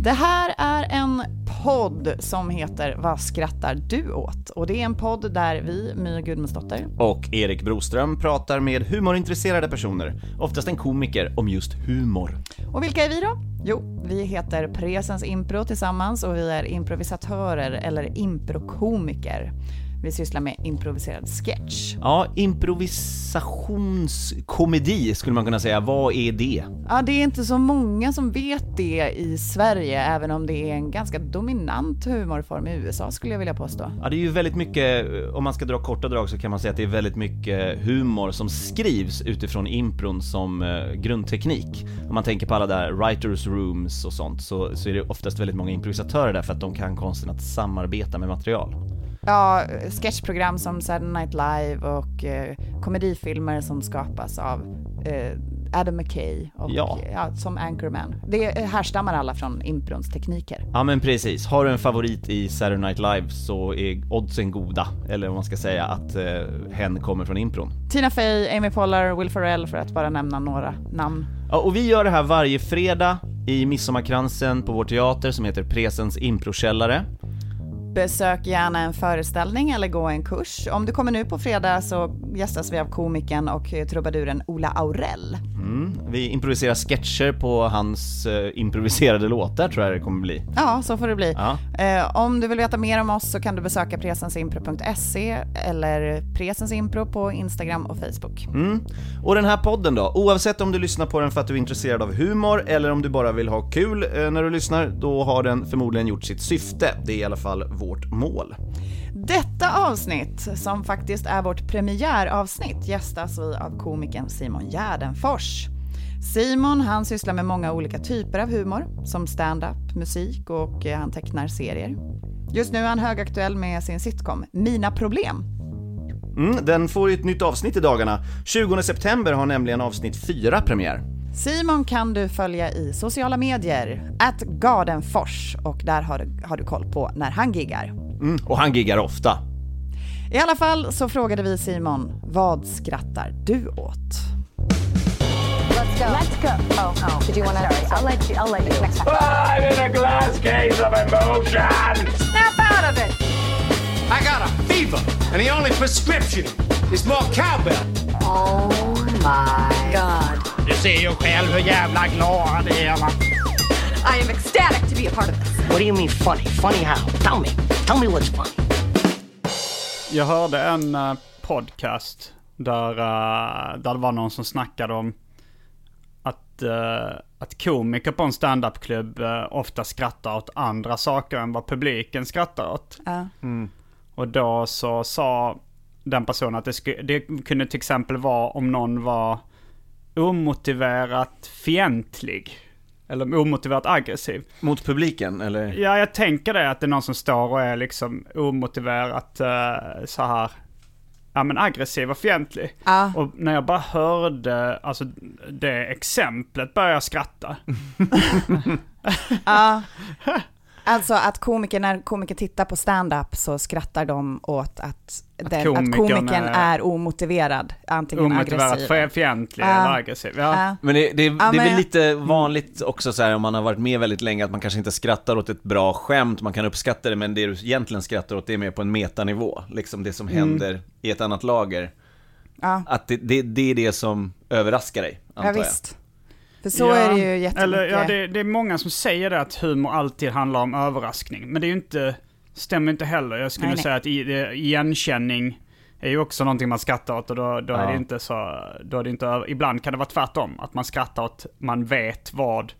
Det här är en podd som heter Vad skrattar du åt? Och det är en podd där vi, Mya Gudmundsdotter och Erik Broström, pratar med humorintresserade personer, oftast en komiker, om just humor. Och vilka är vi då? Jo, vi heter Presens Impro tillsammans och vi är improvisatörer eller improkomiker. Vi sysslar med improviserad sketch. Ja, improvisationskomedi skulle man kunna säga. Vad är det? Ja, det är inte så många som vet det i Sverige, även om det är en ganska dominant humorform i USA, skulle jag vilja påstå. Ja, det är ju väldigt mycket, om man ska dra korta drag så kan man säga att det är väldigt mycket humor som skrivs utifrån impron som grundteknik. Om man tänker på alla där writers rooms och sånt, så är det oftast väldigt många improvisatörer där för att de kan konsten att samarbeta med material. Ja, sketchprogram som Saturday Night Live och komedifilmer som skapas av Adam McKay och ja, som Anchorman. Det härstammar alla från improns tekniker. Ja, men precis. Har du en favorit i Saturday Night Live så är oddsen goda, eller om man ska säga att hen kommer från impron. Tina Fey, Amy Poehler, Will Ferrell, för att bara nämna några namn. Ja, och vi gör det här varje fredag i Midsommarkransen på vår teater som heter Presens Improkällare. Besök gärna en föreställning eller gå en kurs. Om du kommer nu på fredag så gästas vi av komikern och trubaduren Ola Aurell. Vi improviserar sketcher på hans improviserade låtar, tror jag det kommer bli. Ja, så får det bli. Ja. Om du vill veta mer om oss så kan du besöka presensimpro.se eller presensimpro på Instagram och Facebook. Och den här podden då, oavsett om du lyssnar på den för att du är intresserad av humor eller om du bara vill ha kul när du lyssnar, då har den förmodligen gjort sitt syfte. Det är i alla fall vårt mål. Detta avsnitt, som faktiskt är vårt premiäravsnitt, gästas vi av komikern Simon Gärdenfors. Simon, han sysslar med många olika typer av humor, som stand-up, musik och han tecknar serier. Just nu är han högaktuell med sin sitcom Mina Problem. Den får ett nytt avsnitt i dagarna. 20 september har nämligen avsnitt 4 premiär. Simon kan du följa i sociala medier @Gärdenfors, och där har du koll på när han giggar. Och han giggar ofta. I alla fall så frågade vi Simon: vad skrattar du åt? Let's go. Oh. Did you want to? I'll let you. Next time. I'm in a glass case of emotion. Snap out of it. I got a fever, and the only prescription is more cowbell. Oh my God. Du ser ju själv hur jävla glad det är, va? I am ecstatic to be a part of this. What do you mean funny? Funny how? Tell me what's funny. Jag hörde en podcast där det var någon som snackade om att komiker på en stand-up-klubb ofta skrattar åt andra saker än vad publiken skrattar åt. Och då så sa den personen. Att det kunde till exempel vara om någon var omotiverat fientlig. Eller omotiverat aggressiv. Mot publiken, eller? Ja, jag tänker det. Att det är någon som står och är liksom omotiverat så här... Ja, men aggressiv och fientlig. Ah. Och när jag bara hörde alltså, det exemplet började jag skratta. Ah. Alltså att när komiker tittar på stand-up så skrattar de åt att komikern är omotiverad. Antingen aggressiv. Fientlig eller aggressiv. Ja. Men det är väl lite vanligt också så här, om man har varit med väldigt länge, att man kanske inte skrattar åt ett bra skämt. Man kan uppskatta det, men det du egentligen skrattar åt det är mer på en metanivå. Liksom det som händer i ett annat lager. Ja. Att det är det som överraskar dig, antar jag. Visst. För så är det ju jättemycket. Eller, det är många som säger det, att humor alltid handlar om överraskning. Men det är ju inte, stämmer inte heller. Jag skulle säga att igenkänning är ju också någonting man skrattar åt. Och då är det inte så, då är det inte, ibland kan det vara tvärtom. Att man skrattar åt, man vet vad.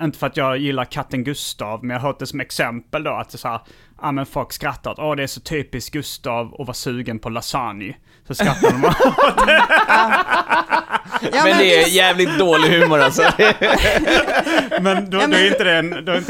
Inte för att jag gillar katten Gustav, men jag hört det som exempel då. Att det är så här, men folk skrattar åt, det är så typiskt Gustav att vara sugen på lasagne. Så skrattar de åt det. Men det är jävligt dålig humor alltså. Men då är inte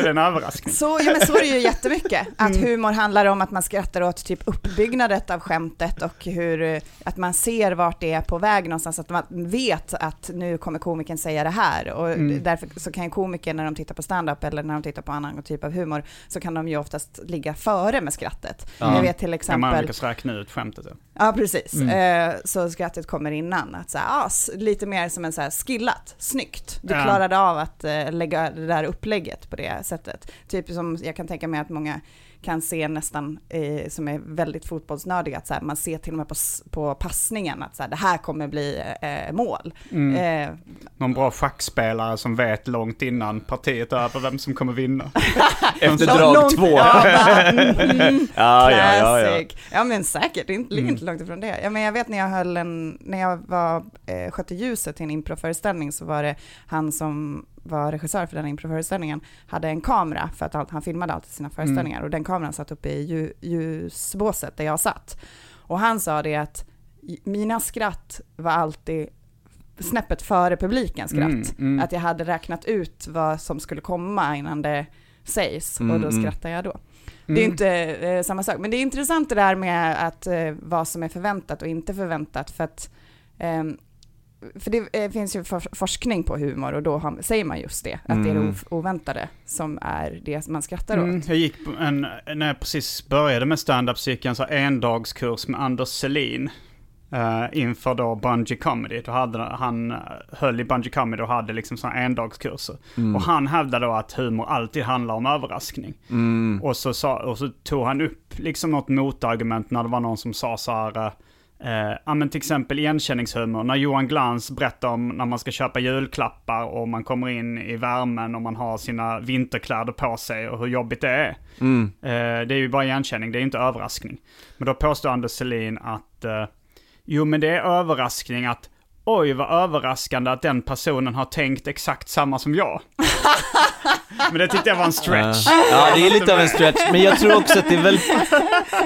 det en överraskning. Så är det ju jättemycket. Att humor handlar om att man skrattar åt typ uppbyggnadet av skämtet och hur att man ser vart det är på väg någonstans. Att man vet att nu kommer komikern säga det här. Och därför så kan komikern, när de tittar på stand-up eller när de tittar på annan typ av humor, så kan de ju oftast ligga före med skrattet. Jag vet till exempel... Man lyckas räkna ut skämtet. Ja, precis. Så skrattet kommer innan. Att så här, lite mer som en så här skillat, snyggt. Du klarade av att lägga det där upplägget på det sättet. Typ som jag kan tänka mig att många kan se nästan, som är väldigt fotbollsnördiga, att så här, man ser till och med på passningen att så här, det här kommer bli mål. Någon bra schackspelare som vet långt innan partiet över vem som kommer vinna. Efter drag 2. Ja, men säkert, inte långt ifrån det. Ja, men jag vet, när jag höll skötte ljuset till en improföreställning, så var det han som var regissör för den improföreställningen hade en kamera, för att han filmade alltid sina föreställningar, och den kameran satt uppe i ljusbåset där jag satt. Och han sa det att mina skratt var alltid snäppet före publikens skratt. Att jag hade räknat ut vad som skulle komma innan det sägs, och då skrattar jag då. Det är inte samma sak. Men det är intressant det där med att vad som är förväntat och inte förväntat, för att för det finns ju forskning på humor, och då säger man just det, att det är det oväntade som är det man skrattar åt. Jag gick på när jag precis började med stand-up, så gick jag en dagskurs med Anders Selin inför då bungee-comedy. Då han höll i bungee-comedy och hade liksom såna endagskurser. Och han hävdade då att humor alltid handlar om överraskning. Och så tog han upp liksom något motargument när det var någon som sa så här... men till exempel igenkänningshumor, när Johan Glans berättar om när man ska köpa julklappar och man kommer in i värmen och man har sina vinterkläder på sig och hur jobbigt det är. Det är ju bara igenkänning, det är ju inte överraskning. Men då påstår Anders Selin att men det är överraskning att oj, vad överraskande att den personen har tänkt exakt samma som jag. Men det tyckte jag var en stretch. Ja, det är lite av en stretch. Men jag tror också att det är väl...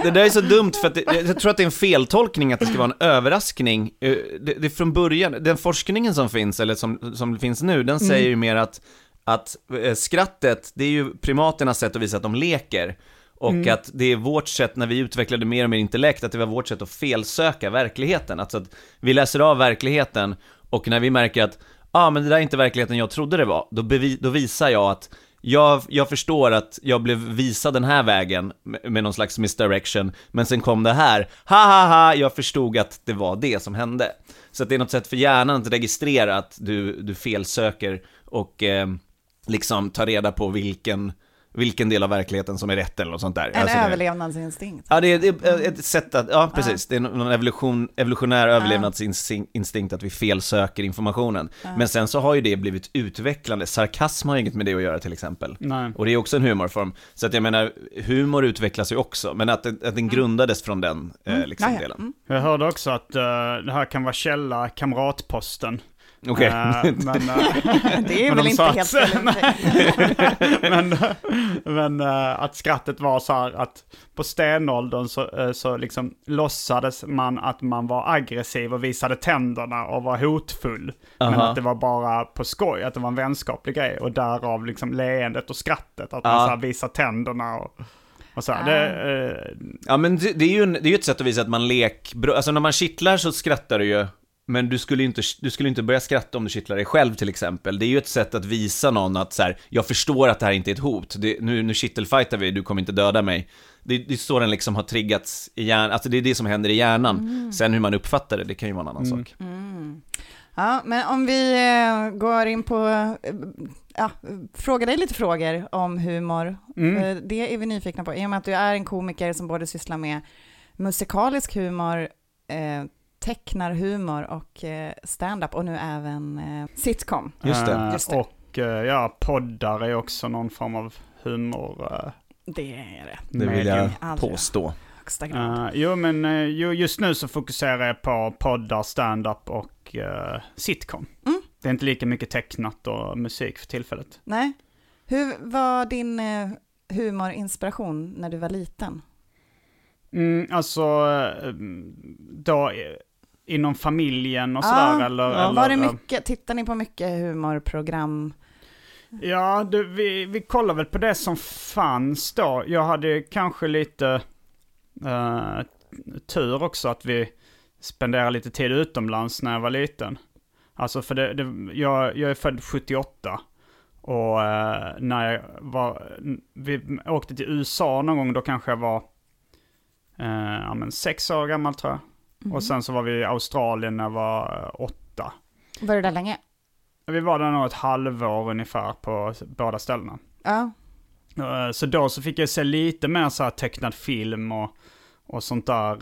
Det där är så dumt, för att jag tror att det är en feltolkning att det ska vara en överraskning. Det är från början. Den forskningen som finns, eller som finns nu, den säger ju mer att skrattet, det är ju primaternas sätt att visa att de leker. Och att det är vårt sätt, när vi utvecklade mer och mer intellekt, att det var vårt sätt att felsöka verkligheten. Alltså att vi läser av verkligheten, och när vi märker att men det där är inte verkligheten jag trodde det var, då visar jag att jag förstår att jag blev visad den här vägen med någon slags misdirection, men sen kom det här, jag förstod att det var det som hände. Så att det är något sätt för hjärnan att registrera att du felsöker och liksom tar reda på vilken del av verkligheten som är rätt eller något sånt där. En överlevnadsinstinkt. Ja, det är ett sätt att... Ja, precis. Det är någon evolutionär överlevnadsinstinkt att vi felsöker informationen. Men sen så har ju det blivit utvecklande. Sarkasm har ju inget med det att göra, till exempel. Nej. Och det är också en humorform. Så att jag menar, humor utvecklas ju också. Men att den grundades från den delen. Jag hörde också att det här kan vara källa Kamratposten. Okay. Det är väl de inte helt fel. Att skrattet var så här att på stenåldern så liksom låtsades man att man var aggressiv och visade tänderna och var hotfull. Uh-huh. Men att det var bara på skoj, att det var en vänskaplig grej. Och därav liksom leendet och skrattet, att man så här visar tänderna och så här. Ja, men det är ju ett sätt att visa att man alltså när man kittlar så skrattar du ju. Men du skulle inte börja skratta om du kittlar dig själv till exempel. Det är ju ett sätt att visa någon att så här, jag förstår att det här inte är ett hot. Nu kittelfightar vi, du kommer inte döda mig. Det är så den liksom har triggats i hjärnan. Alltså det är det som händer i hjärnan. Mm. Sen hur man uppfattar det kan ju vara en annan sak. Mm. Ja, men om vi går in på fråga dig lite frågor om humor. Mm. Det är vi nyfikna på. I och med att du är en komiker som både sysslar med musikalisk humor, tecknar humor och stand-up och nu även sitcom. Just det. Och poddar är också någon form av humor. Det är det. Det vill jag påstå. Just nu så fokuserar jag på poddar, stand-up och sitcom. Mm. Det är inte lika mycket tecknat och musik för tillfället. Nej. Hur var din humorinspiration när du var liten? Då inom familjen och sådär eller var det mycket, tittar ni på mycket humorprogram? Ja, vi kollar väl på det som fanns då. Jag hade kanske lite tur också att vi spenderade lite tid utomlands när jag var liten. Alltså för jag är född 78 och när jag vi åkte till USA någon gång, då kanske jag var 6 år gammal tror jag. Mm. Och sen så var vi i Australien när jag var 8. Var du där länge? Vi var där nog ett halvår ungefär på båda ställena. Ja. Så då så fick jag se lite mer så här tecknad film och sånt där.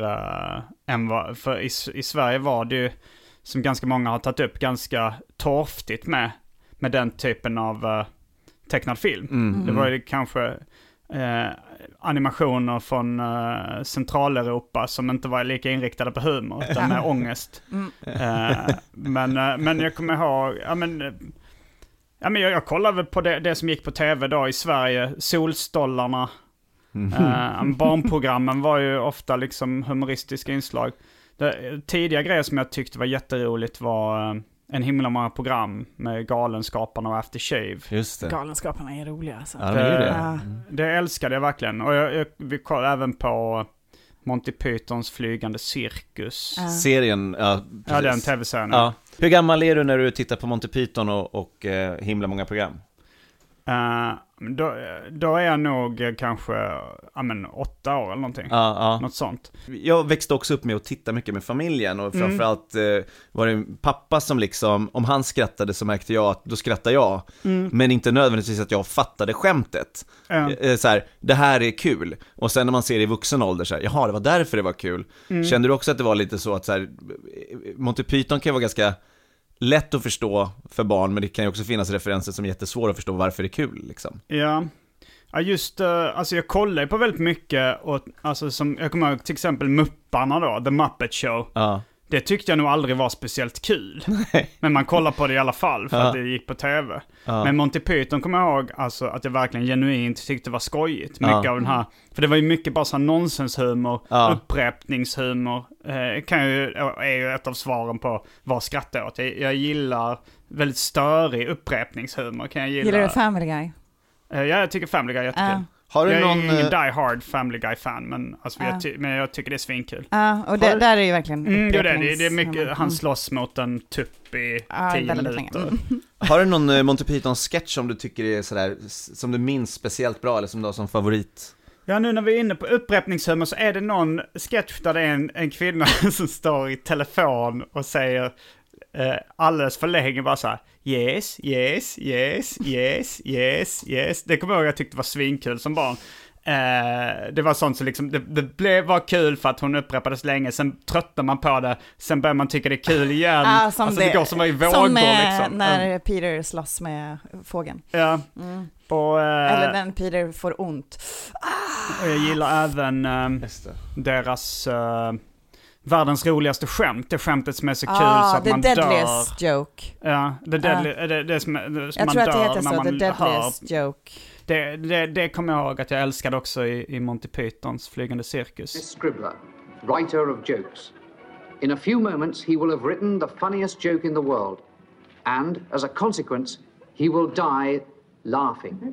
För i Sverige var det ju, som ganska många har tagit upp, ganska torftigt med den typen av tecknad film. Mm. Det var ju kanske animationer från Centraleuropa som inte var lika inriktade på humor utan med ångest. Mm. Men jag kommer ihåg jag kollade väl på det som gick på tv då i Sverige, Solstollarna. Barnprogrammen var ju ofta liksom humoristiska inslag. Tidiga grejer som jag tyckte var jätteroligt var en himla många program med Galenskaparna och Aftershave. Just det. Galenskaparna är roliga alltså. Ja, det älskade jag verkligen. Och vi kollade även på Monty Pythons flygande cirkus. Serien, ja den tv-serien. Ja. Hur gammal är du när du tittar på Monty Python och himla många program? Då är jag nog kanske 8 år eller någonting. Något sånt. Jag växte också upp med att titta mycket med familjen och framförallt var det en pappa som liksom, om han skrattade så märkte jag att då skrattade jag. Mm. Men inte nödvändigtvis att jag fattade skämtet. Så här, det här är kul. Och sen när man ser det i vuxen ålder så här, jaha, det var därför det var kul. Mm. Kände du också att det var lite så att så här, Monty Python kan vara ganska lätt att förstå för barn, men det kan ju också finnas referenser som är jättesvåra att förstå varför det är kul liksom. Ja. Ja just jag kollar på väldigt mycket och som jag kommer ihåg till exempel Mupparna då, The Muppet Show. Ja. Det tyckte jag nog aldrig var speciellt kul. Nej. Men man kollar på det i alla fall för att det gick på tv. Ja. Men Monty Python kommer jag ihåg att jag verkligen genuint tyckte det var skojigt. Mycket av den här, för det var ju mycket bara så här nonsenshumor, upprepningshumor. Är ju ett av svaren på vad skrattar jag åt. Jag gillar väldigt störig upprepningshumor. Gillar du Family Guy? Ja, jag tycker Family Guy är jättekul. Har du jag är ingen die-hard Family Guy-fan, men, men jag tycker det är svinkul. Ja, och där är ju verkligen det är mycket, han slåss mot en tupp i 10 minuter. Har du någon Monty Python-sketch som du tycker är sådär, som du minns speciellt bra eller som du har som favorit? Ja, nu när vi är inne på upprepningshumor så är det någon sketch där det är en kvinna som står i telefon och säger alldeles för länge bara så här: yes, yes, yes, yes, yes, yes. Det kommer jag ihåg, jag tyckte det var svinkul som barn. Det var sånt som liksom det var kul för att hon upprepades länge. Sen tröttnar man på det. Sen börjar man tycka det är kul igen. Det går som i vågor liksom. När Peter slåss med fågeln. Ja. Mm. Eller när Peter får ont. Och jag gillar även deras världens roligaste skämt, det skämtet som är så kul så att man dör. The deadliest joke. Ja, det som man dör när man hör. The deadliest joke. Det kommer jag ihåg att jag älskade också i Monty Pythons flygande cirkus. This scribbler, writer of jokes. In a few moments he will have written the funniest joke in the world. And as a consequence, he will die laughing.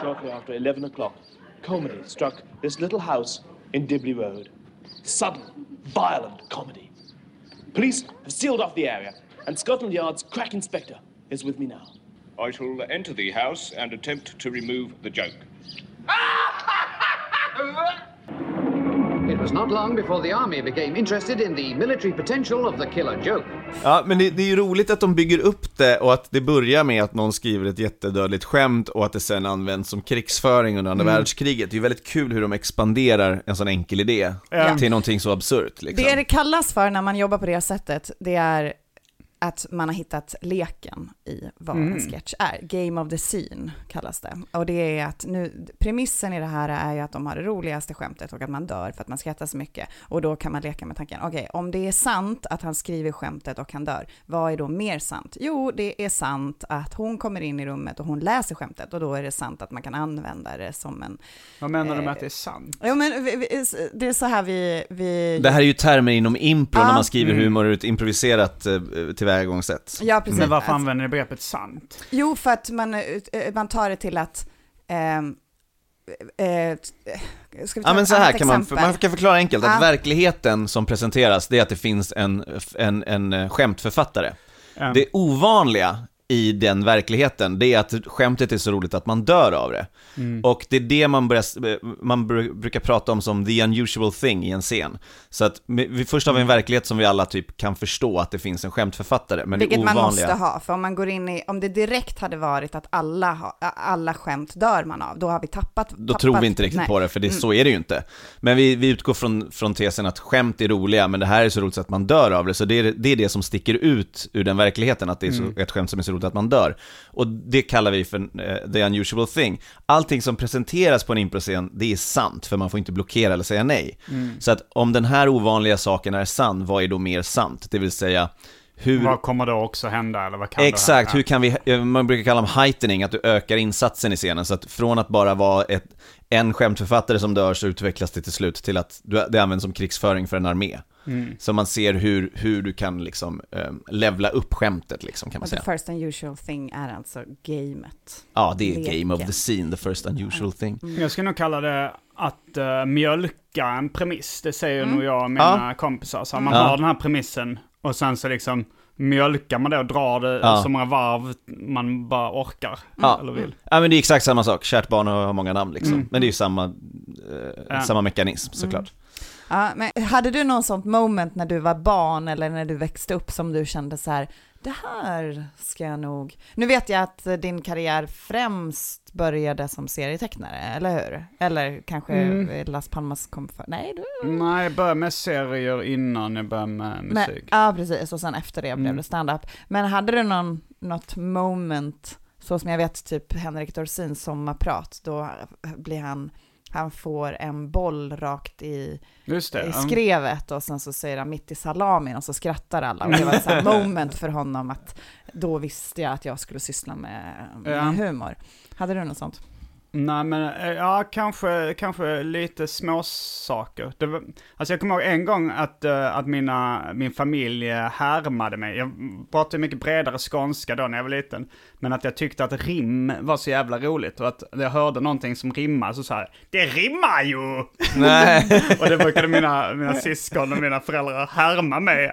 Shortly after 11 o'clock, comedy struck this little house in Dibley Road. Sudden, violent comedy. Police have sealed off the area, and Scotland Yard's crack inspector is with me now. I shall enter the house and attempt to remove the joke. It was not long before the army became interested in the military potential of the killer joke. Ja, men det är ju roligt att de bygger upp det och att det börjar med att någon skriver ett jättedödligt skämt och att det sen används som krigsföring under andra världskriget. Det är ju väldigt kul hur de expanderar en sån enkel idé till någonting så absurt. Liksom. Det kallas för när man jobbar på det sättet, det är att man har hittat leken i vad en sketch är. Game of the scene kallas det. Och det är att nu, premissen i det här är ju att de har det roligaste skämtet och att man dör för att man skrattar så mycket. Och då kan man leka med tanken, okej, om det är sant att han skriver skämtet och han dör, vad är då mer sant? Jo, det är sant att hon kommer in i rummet och hon läser skämtet och då är det sant att man kan använda det som en... Vad menar du med att det är sant? Jo, men det är så här vi... Det här är ju termer inom impro när man skriver humor ut improviserat till tillvägagångssätt. Ja, precis. Men varför använder ni begreppet sant? Jo, för att man tar det till att men så här kan man kan förklara enkelt att verkligheten som presenteras det är att det finns en skämtförfattare. Det ovanliga i den verkligheten det är att skämtet är så roligt att man dör av det. Och det är det man brukar prata om som the unusual thing i en scen. Så att först har vi en verklighet som vi alla typ kan förstå att det finns en skämtförfattare, men vilket det ovanliga man måste ha, för om man går in i, om det direkt hade varit att alla skämt dör man av, då har vi tappat tror vi inte riktigt på det, för det så är det ju inte. Men vi utgår från tesen att skämt är roliga, men det här är så roligt så att man dör av det, så det är det som sticker ut ur den verkligheten, att det är så, ett skämt som är så roligt att man dör. Och det kallar vi för the unusual thing. Allting som presenteras på en improscen, det är sant, för man får inte blockera eller säga nej. Så att om den här ovanliga saken är sann, vad är då mer sant? Det vill säga vad kommer då också hända? Eller vad kan exakt, hur kan vi, man brukar kalla om heightening, att du ökar insatsen i scenen. Så att från att bara vara en skämtförfattare som dör, så utvecklas det till slut till att det används som krigsföring för en armé. Så man ser hur du kan liksom levla upp skämtet liksom, kan man säga. The first unusual thing är alltså gamet. Ja, det är leken. Game of the scene, the first unusual thing. Jag skulle nog kalla det att mjölka en premiss. Det säger nog jag och mina kompisar. Så man har den här premissen och sen så liksom mjölkar man det och drar det så många varv man bara orkar eller vill. Ja, men det är exakt samma sak. Kärt barn har många namn liksom. Men det är ju samma mekanism såklart. Ja, men hade du någon sånt moment när du var barn eller när du växte upp som du kände så här, det här ska jag nog... Nu vet jag att din karriär främst började som serietecknare, eller hur? Eller kanske Las Palmas kom för... Nej, jag började med serier innan jag började med musik. Ja, precis. Och sen efter det blev det stand-up. Men hade du något moment, så som jag vet typ Henrik Dorsins sommarprat, då blir han får en boll rakt i skrevet och sen så säger han mitt i salamin och så skrattar alla. Och det var ett moment för honom att då visste jag att jag skulle syssla med humor. Hade du något sånt? Nej, men kanske lite små saker. Alltså jag kommer ihåg en gång att min familj härmade mig. Jag pratade mycket bredare skånska då när jag var liten, men att jag tyckte att rim var så jävla roligt och att jag hörde någonting som rimmar så här, det rimmar ju. Nej. Och det brukade mina syskon och mina föräldrar härma mig,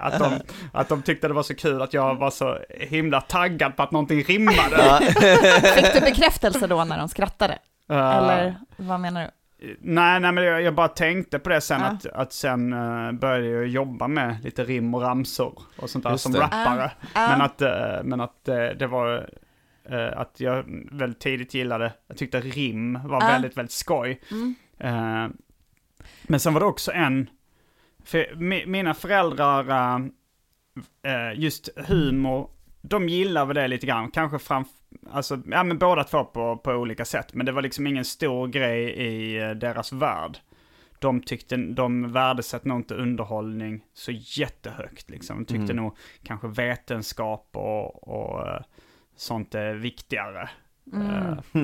att de tyckte det var så kul att jag var så himla taggad på att någonting rimmade. Ja. Fick du bekräftelse då när de skrattade? Eller vad menar du? Nej, men jag bara tänkte på det sen att sen började jag jobba med lite rim och ramsor och sånt där som rappare. Men att det var att jag väldigt tidigt gillade, jag tyckte rim var väldigt, väldigt skoj. Men sen var det också för mina föräldrar just humor. De gillar väl det lite grann. Kanske alltså, ja, men båda två på olika sätt. Men det var liksom ingen stor grej i deras värld. De värdesatte nog inte underhållning så jättehögt. Liksom. De tyckte nog kanske vetenskap och sånt är viktigare.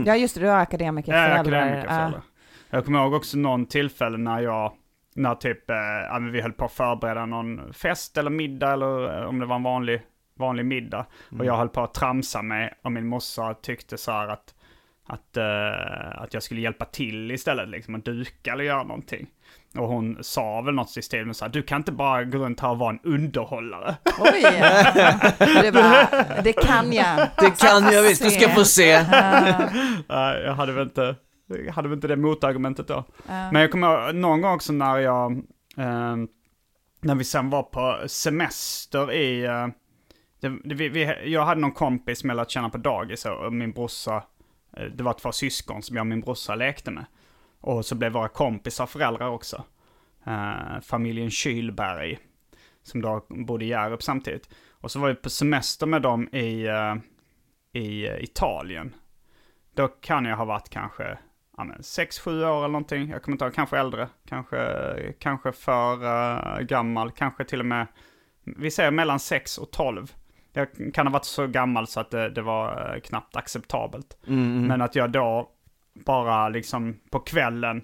Ja, just det. Du har akademikerföräldrar. Jag kommer ihåg också någon tillfälle när typ vi höll på att förbereda någon fest eller middag, eller om det var en vanlig middag. Och jag höll på att tramsa mig, och min morsa tyckte så här att jag skulle hjälpa till istället, liksom att duka eller göra någonting. Och hon sa väl något i stil med så här: du kan inte bara gå runt här och vara en underhållare. Oj! Det kan jag. Det kan jag visst, du ska få se. Jag hade väl inte det motargumentet då. Men jag kommer någon gång också när jag när vi sen var på semester i jag hade någon kompis som jag lärt känna på dagis, och min brorsa, det var 2 syskon som jag och min brorsa lekte med. Och så blev våra kompisar föräldrar också. Familjen Kylberg, som då bodde i Hjärup samtidigt. Och så var vi på semester med dem i Italien. Då kan jag ha varit kanske 6-7 år eller någonting. Jag kommer inte ihåg, kanske äldre. Kanske för gammal. Kanske till och med, vi säger mellan 6 och 12. Jag kan ha varit så gammal så att det var knappt acceptabelt. Men att jag då bara liksom på kvällen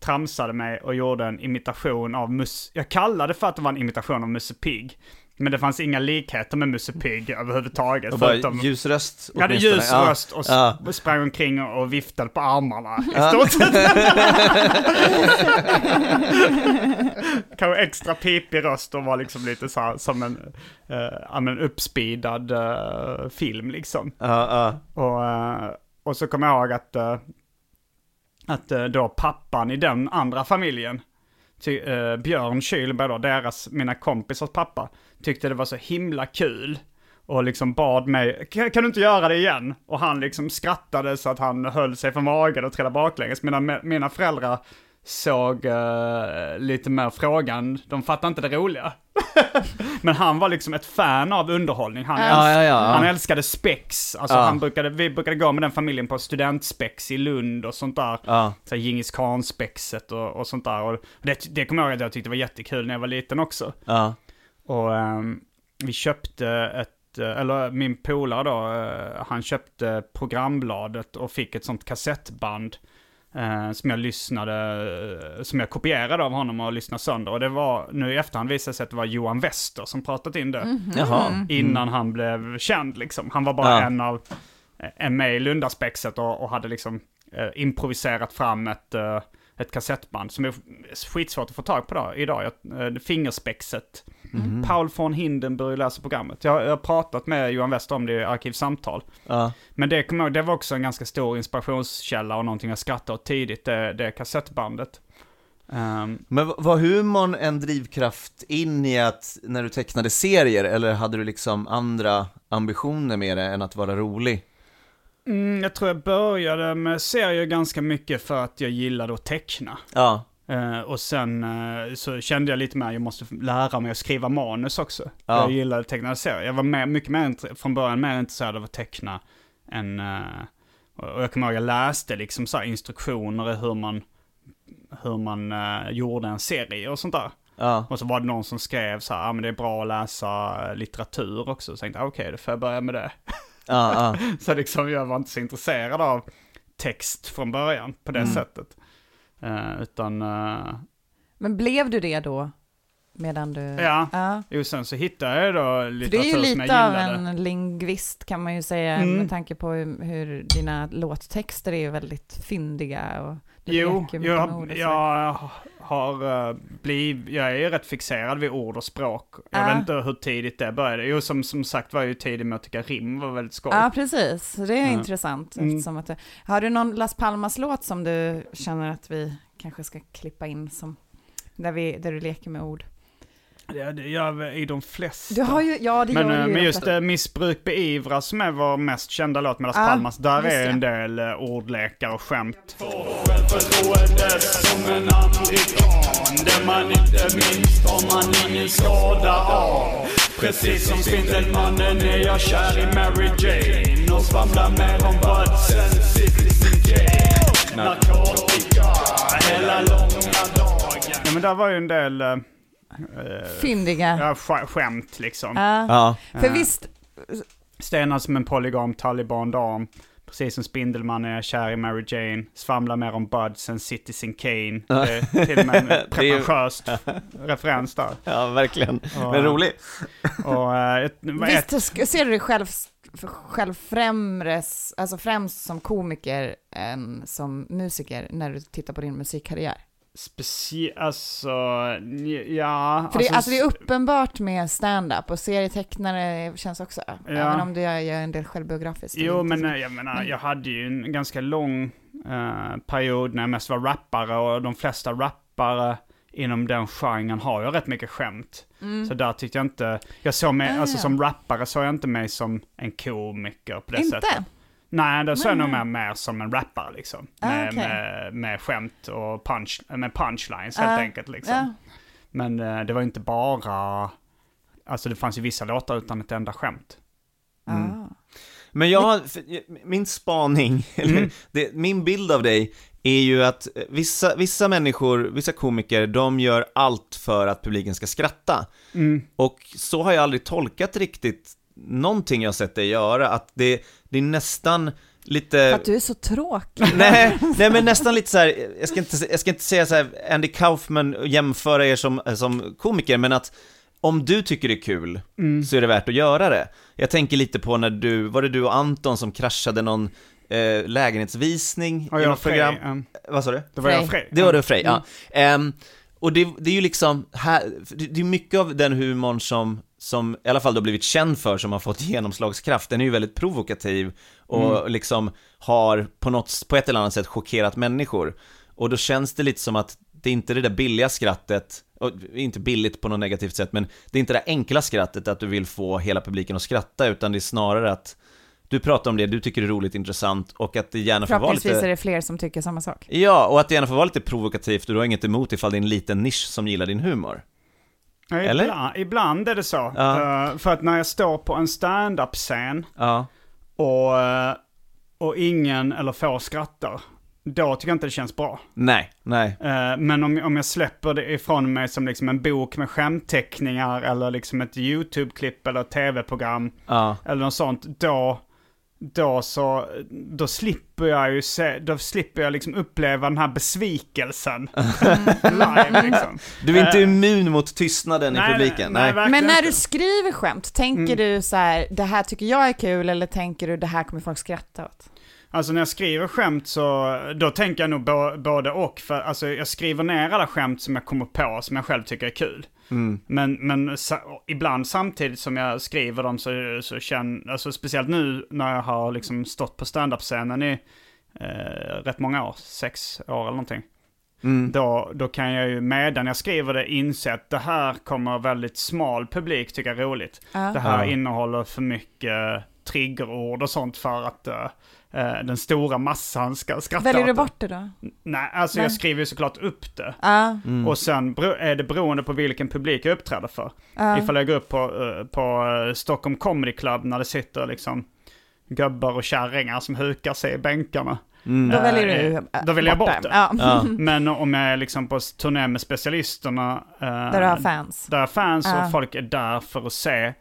tramsade mig och gjorde en imitation av jag kallade det för att det var en imitation av Musse Pigg. Men det fanns inga likheter med Musse Pigg överhuvudtaget. Och förutom ljusröst. Ja, det är ljusröst och sprang omkring och viftade på armarna i stort sett. Kanske extra pipig röst och var liksom lite så här, som en uppspeedad film liksom. Och så kom jag ihåg att då pappan i den andra familjen, Björn Kylberg då, mina kompisars pappa, tyckte det var så himla kul och liksom bad mig, kan du inte göra det igen? Och han liksom skrattade så att han höll sig för magen och trillade baklänges, medan mina föräldrar såg lite mer frågan. De fattade inte det roliga. Men han var liksom ett fan av underhållning. Han älskade spex. Alltså vi brukade gå med den familjen på studentspex i Lund och sånt där. Så här Genghis Khan-spexet och sånt där. Och det kommer jag ihåg att jag tyckte var jättekul när jag var liten också. Och vi köpte eller min polare då, han köpte programbladet och fick ett sånt kassettband som jag kopierade av honom och lyssnade sönder. Och det var, nu i efterhand visade sig att det var Johan Wester som pratat in det innan han blev känd liksom. Han var bara en med i Lundaspexet och hade liksom improviserat fram ett kassettband som är skitsvårt att få tag på idag. Fingerspexet. Paul von Hindenburg läser programmet. Jag har pratat med Johan Wester om det i Arkivsamtal. Men det var också en ganska stor inspirationskälla och någonting jag skrattade åt tidigt, det kassettbandet. Men var humorn en drivkraft in i att när du tecknade serier, eller hade du liksom andra ambitioner med det än att vara rolig? Jag tror jag började med serier ganska mycket för att jag gillade att teckna. Och sen så kände jag lite mer att jag måste lära mig att skriva manus också. Jag gillade tecknade serier. Jag var mycket mer från början mer intresserad av att teckna och jag kommer ihåg att jag läste liksom så här instruktioner i hur man gjorde en serie och sånt där. Och så var det någon som skrev så här, men det är bra att läsa litteratur också. Så tänkte jag, okej, då får jag börja med det. Så liksom jag var inte så intresserad av text från början på det sättet. Men blev du det då? Medan du... Ja. Jo, sen så hittade jag då litteratur som jag gillade. Det är ju lite av en lingvist kan man ju säga, med tanke på hur dina låttexter är ju väldigt fyndiga. Och jag är ju rätt fixerad vid ord och språk. Jag vet inte hur tidigt det började. Jo, som sagt var jag ju tidig med att tycka rim var väldigt skoj. Ja, precis. Det är intressant. Eftersom att har du någon Las Palmas-låt som du känner att vi kanske ska klippa in som... Där du leker med ord? Det gör i de flesta. Du har ju, ja, det men, gör men just Missbruk beivras, som är vår mest kända låt med Las Palmas. Där är en del ordlekar och skämt. Precis som Spindelmannen är jag kär i Mary Jane och svamlar med om buttsen, Citizen Jane, narkotika, hela långa dagen. Ja, men där var ju en del fyndiga skämt liksom. För visst, stenar som en polygam talibandam. Precis som Spindelmannen är jag kär i Mary Jane. Svamlar mer om Buds än Citizen Kane. Till och med en pretentiöst referens där. Ja, verkligen. Men rolig. Visst, ser du dig själv främst som komiker än som musiker när du tittar på din musikkarriär? För det är uppenbart med stand-up och serietecknare känns också, även om du gör en del självbiografiskt. Jo, men jag menar, jag hade ju en ganska lång period när jag mest var rappare, och de flesta rappare inom den genren har jag rätt mycket skämt. Så där tyckte jag inte, jag såg mig, som rappare såg jag inte mig som en komiker på det sättet. Nej, det såg nog mer som en rappare liksom. Med skämt och punchlines helt enkelt liksom. Men det var inte bara, alltså det fanns ju vissa låtar utan ett enda skämt. Men min spaning, min bild av dig är ju att vissa människor, vissa komiker, de gör allt för att publiken ska skratta. Och så har jag aldrig tolkat riktigt någonting jag sett dig göra, att det är nästan lite... För att du är så tråkig. nej, men nästan lite så här, jag ska inte säga så här Andy Kaufman, jämföra er som komiker, men att om du tycker det är kul så är det värt att göra det. Jag tänker lite på när du och Anton som kraschade någon lägenhetsvisning i något program. Vad sa du? Det var jag Frey. Det var du Frey, ja. Och det är ju liksom här, det är mycket av den humorn som i alla fall då blivit känd för, som har fått genomslagskraft. Den är ju väldigt provokativ och liksom har på ett eller annat sätt chockerat människor. Och då känns det lite som att det är inte det där billiga skrattet, och inte billigt på något negativt sätt, men det är inte det enkla skrattet att du vill få hela publiken att skratta, utan det är snarare att du pratar om det, du tycker det är roligt, intressant, och att det gärna får vara lite... Förhoppningsvis är det fler som tycker samma sak. Ja, och att det gärna får vara lite provokativt, och du har inget emot ifall det är en liten nisch som gillar din humor. Ja, ibland är det så. För att när jag står på en stand-up-scen och ingen eller få skrattar, då tycker jag inte det känns bra. Nej. Men om jag släpper det ifrån mig som liksom en bok med skämtteckningar, eller liksom ett YouTube-klipp eller ett tv-program eller något sånt, då slipper jag ju liksom uppleva den här besvikelsen live liksom. Du är inte immun mot tystnaden i publiken. Nej. Men när du skriver skämt, tänker du så här, det här tycker jag är kul, eller tänker du det här kommer folk skratta åt? Alltså när jag skriver skämt så då tänker jag nog både och, för alltså jag skriver ner alla skämt som jag kommer på som jag själv tycker är kul. Men ibland samtidigt som jag skriver dem så känner, alltså speciellt nu när jag har liksom stått på stand-up-scenen i rätt många år, 6 år eller någonting, då kan jag ju medan jag skriver det inse att det här kommer väldigt smal publik tycker är roligt. Det här innehåller för mycket triggerord och sånt för att den stora massan ska skratta. Väljer du bort det då? Nej, alltså jag skriver ju såklart upp det. Och sen är det beroende på vilken publik jag uppträder för. Ifall jag går upp på Stockholm Comedy Club när det sitter liksom gubbar och kärringar som hukar sig i bänkarna. Då väljer då vill jag bort det. Men om jag är liksom på turné med specialisterna, där jag har fans. Och folk är där för att se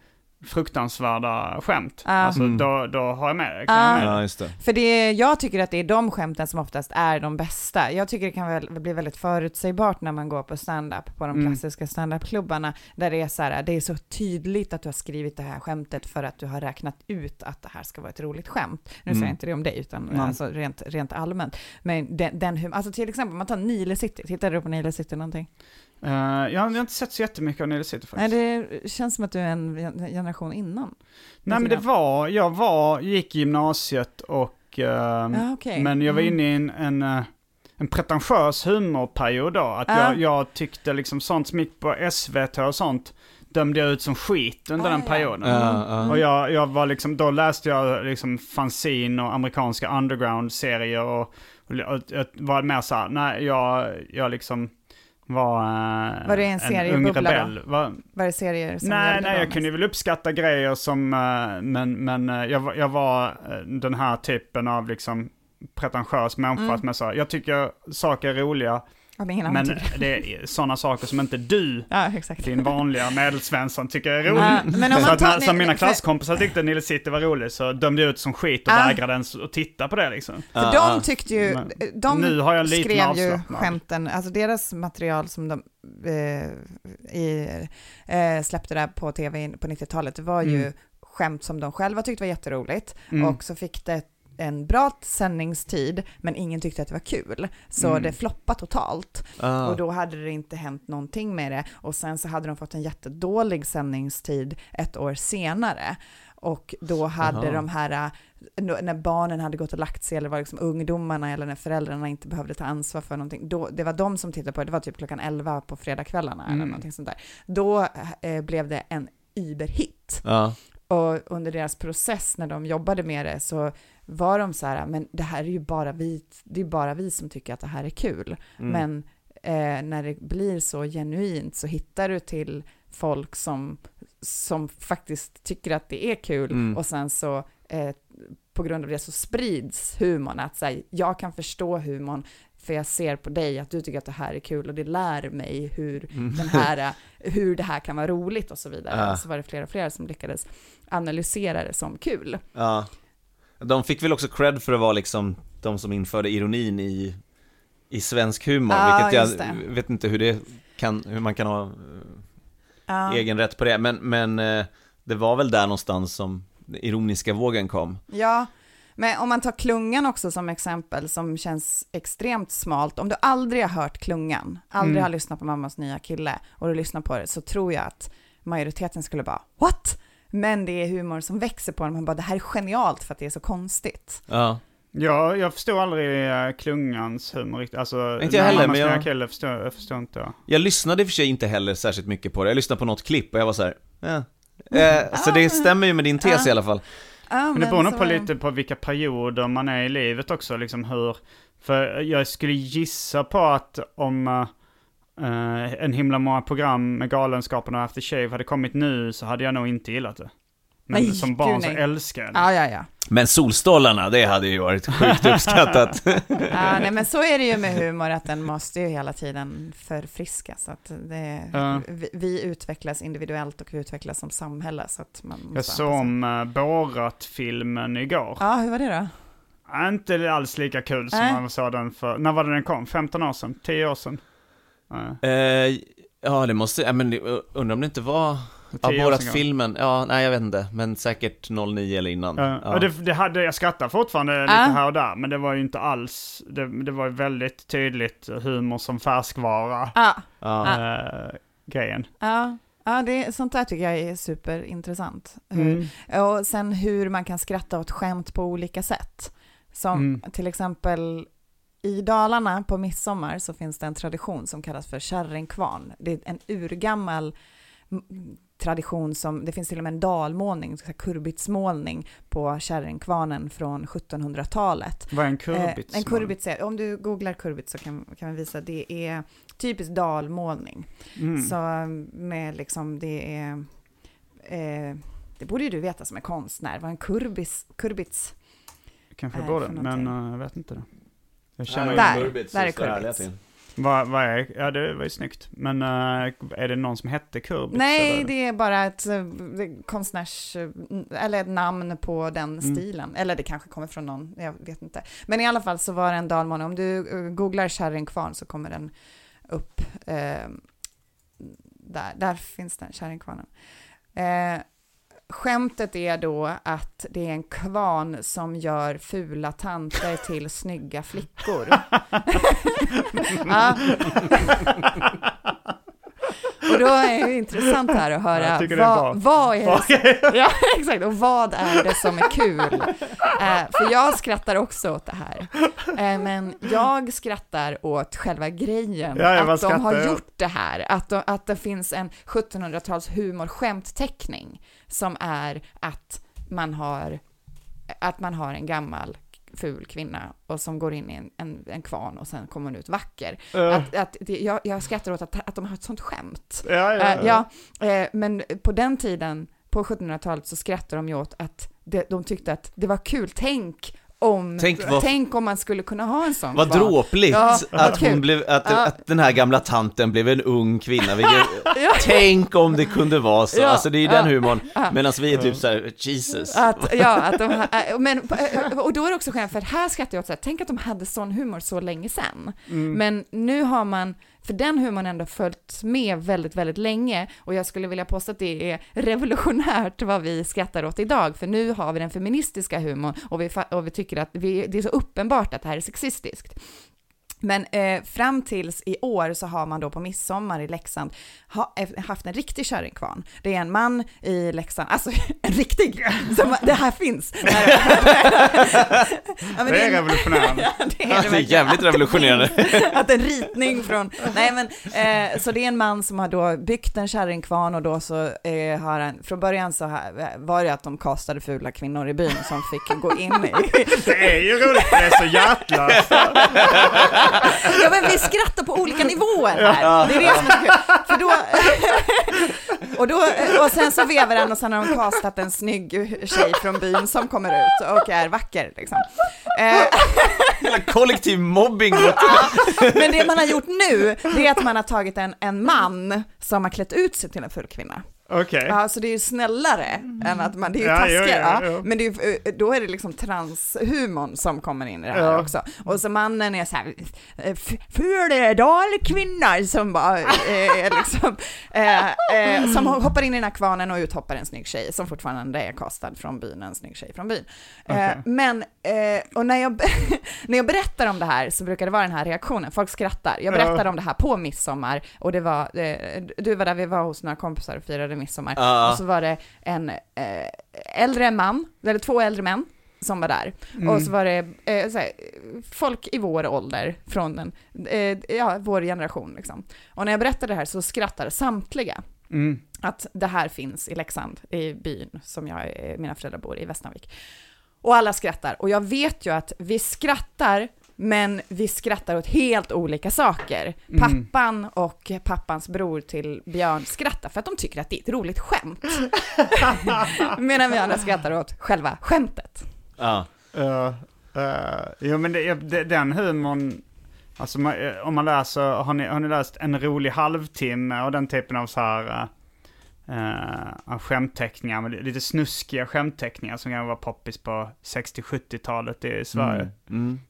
fruktansvärda skämt. Alltså, då har jag med det. Ja, just det. För det, jag tycker att det är de skämten som oftast är de bästa. Jag tycker det kan bli väldigt förutsägbart när man går på stand-up, på de klassiska stand-up-klubbarna, där det är så här, det är så tydligt att du har skrivit det här skämtet för att du har räknat ut att det här ska vara ett roligt skämt. Nu säger jag inte det om dig, utan alltså, rent allmänt. Men alltså till exempel, man tar Nile City. Tittar du på Nile City någonting? Jag har inte sett så jättemycket av Nile City faktiskt. Nej, det känns som att du är en generation innan. Nej, men jag gick gymnasiet och men jag var inne i en pretentiös humorperiod då, att jag tyckte liksom sånt som gick på SVT och sånt dömde jag ut som skit under den perioden. Och jag var liksom, då läste jag liksom fanzine och amerikanska underground-serier, och jag var mer så här, nej, jag liksom var det en seriebubbla då? Var det serier som nej, jag kunde väl uppskatta grejer som men jag var den här typen av liksom pretentiös människa som jag sa. Jag tycker saker är roliga. Men det är sådana saker som inte du, din vanliga medelsvensson, tycker är roligt. Men om man tar, så mina klasskompisar tyckte Nile City var rolig, så dömde jag ut som skit och vägrade ens att titta på det. Liksom. För de tyckte ju, de skrev ju skämten, alltså deras material som de släppte där på tv på 90-talet, det var ju skämt som de själva tyckte var jätteroligt. Och så fick det en bra sändningstid, men ingen tyckte att det var kul. Så det floppade totalt. Och då hade det inte hänt någonting med det. Och sen så hade de fått en jättedålig sändningstid ett år senare. Och då hade de här, när barnen hade gått och lagt sig, eller var liksom ungdomarna, eller när föräldrarna inte behövde ta ansvar för någonting, då, det var de som tittade på det. Det var typ klockan 11 på fredagskvällarna eller någonting sånt där. Då blev det en überhit. Och under deras process när de jobbade med det, så var de så här, men det här är ju bara vi, det är bara vi som tycker att det här är kul. Men när det blir så genuint, så hittar du till folk som faktiskt tycker att det är kul. Och sen så på grund av det så sprids humorn, att så här, jag kan förstå humorn för jag ser på dig att du tycker att det här är kul, och det lär mig hur, hur det här kan vara roligt och så vidare. Och så var det fler och fler som lyckades analysera det som kul. De fick väl också cred för att vara liksom de som införde ironin i svensk humor, vilket jag vet inte hur man kan ha egen rätt på det, men det var väl där någonstans som den ironiska vågen kom. Ja. Men om man tar Klungan också som exempel, som känns extremt smalt. Om du aldrig har hört Klungan, aldrig har lyssnat på Mammas nya kille, och du lyssnar på det, så tror jag att majoriteten skulle bara, what? Men det är humor som växer på dem. Och bara, det här är genialt för att det är så konstigt. Ja, jag förstår aldrig Klungans humor riktigt. Alltså, inte jag heller, men jag förstår inte. Jag lyssnade i och för sig inte heller särskilt mycket på det. Jag lyssnade på något klipp och jag var så här, så det stämmer ju med din tes i alla fall. Men det beror nog på lite på vilka perioder man är i livet också, liksom hur, för jag skulle gissa på att om en himla många program med Galenskaparna och Aftershave hade kommit nu, så hade jag nog inte gillat det. Men nej, som barn så älskar det. Ja. Men Solstolarna, det hade ju varit sjukt uppskattat. Nej, men så är det ju med humor, att den måste ju hela tiden förfriskas. Att det, vi utvecklas individuellt och vi utvecklas som samhälle. Så att man måste, jag som Borat-filmen igår. Ja, hur var det då? Inte alls lika kul som man sa den för... När var den kom? 15 år sedan? 10 år sedan? Ja, det måste... men, undrar om det inte var... Borat-filmen, jag vet inte. Men säkert 09 eller innan. Det hade, jag skrattar fortfarande lite här och där. Men det var ju inte alls. Det var väldigt tydligt humor som färskvara. Grejen. Det, sånt där tycker jag är superintressant. Och sen hur man kan skratta åt skämt på olika sätt. Som till exempel... I Dalarna på midsommar så finns det en tradition som kallas för kärringkvarn. Det är en urgammal tradition som, det finns till och med en dalmålning, kurbitsmålning på kärringkvarnen från 1700-talet. Vad är en kurbits? En kurbits är, om du googlar kurbits så kan vi visa, det är typisk dalmålning. Så med liksom, det är det borde ju du veta som är konstnär, vad en kurbits kanske både, men jag vet inte det. Jag känner där är kurbits. Vad är, det var ju snyggt. Men är det någon som hette Kurbits? Nej, eller? Det är bara ett konstnärs... Eller ett namn på den stilen. Eller det kanske kommer från någon, jag vet inte. Men i alla fall så var det en dalmålning. Om du googlar kärringkvarn så kommer den upp. Där finns den, kärringkvarnen. Skämtet är då att det är en kvarn som gör fula tanter till snygga flickor. Och då är det intressant här att höra vad är det som, exakt, och vad är det som är kul? För jag skrattar också åt det här. Men jag skrattar åt själva grejen, att de har gjort det här, att det finns en 1700-tals humorskämtteckning som är att man har en gammal ful kvinna och som går in i en kvarn och sen kommer hon ut vacker. Jag skrattar åt att de har ett sånt skämt. Men på den tiden, på 1700-talet, så skrattade de ju åt att de tyckte att det var kul. Tänk om man skulle kunna ha en sån. Vad dråpligt att den här gamla tanten blev en ung kvinna. Tänk om det kunde vara så. Alltså det är ju den humorn. Medan vi är typ så här, Jesus. Och då är det också skönt, för här skrattar jag åt så här, tänk att de hade sån humor så länge sedan. Mm. Men nu har man, för den humorn ändå följt med väldigt, väldigt länge. Och jag skulle vilja påstå att det är revolutionärt vad vi skrattar åt idag. För nu har vi den feministiska humorn och vi tycker att det är så uppenbart att det här är sexistiskt. Men fram tills i år så har man då på midsommar i Leksand haft en riktig kärringkvarn. Det är en man i Leksand, alltså en riktig, som, det här finns. Det är revolutionerande. Det är jävligt revolutionerande. Att en ritning från, så det är en man som har då byggt en kärringkvarn och då så har han, från början så var det att de kastade fula kvinnor i byn som fick gå in i. Det är ju roligt, det är så jävla. Ja, men vi skrattar på olika nivåer här. Det är det som är kul. För då och sen så vevar han och sen har de kastat en snygg tjej från byn som kommer ut och är vacker liksom. Kollektiv mobbing. Men det man har gjort nu, det är att man har tagit en man som har klätt ut sig till en full kvinna. Okay. Ja, så det är ju snällare än att man, det är ju taskigare. Ja. Men det är, då är det liksom transhumorn som kommer in i det här också. Och så mannen är så här fördalkvinna som bara som hoppar in i den här kvarnen och uthoppar en snygg tjej som fortfarande är kastad från byn, en snygg tjej från byn. Och när jag berättar om det här så brukar det vara den här reaktionen. Folk skrattar. Jag berättade om det här på midsommar och det var du var där, vi var hos några kompisar och firade midsommar. Och så var det en äldre man, eller två äldre män som var där. Och så var det såhär, folk i vår ålder från vår generation liksom. Och när jag berättade det här så skrattar samtliga. Att det här finns i Leksand, i byn som mina föräldrar bor i, Västnavik. Och alla skrattar. Och jag vet ju att vi skrattar, men vi skrattar åt helt olika saker. Pappan och pappans bror till Björn skrattar för att de tycker att det är ett roligt skämt. Medan vi andra skrattar åt själva skämtet. Jo, men den humorn, alltså om man läser, har ni läst En rolig halvtimme och den typen av så här skämtteckningar, lite snuskiga skämtteckningar som kan vara poppis på 60-70-talet i Sverige.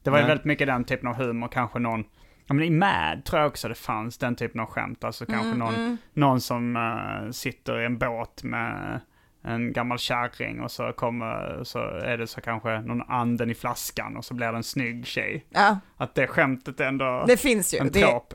Det var ju väldigt mycket den typen av humor, kanske någon, ja, men i Mad tror jag också det fanns den typen av skämt, alltså kanske någon som sitter i en båt med en gammal kärring och så kommer, så är det så kanske någon anden i flaskan och så blir det en snygg tjej. Att det skämtet ändå, det finns ju en trop.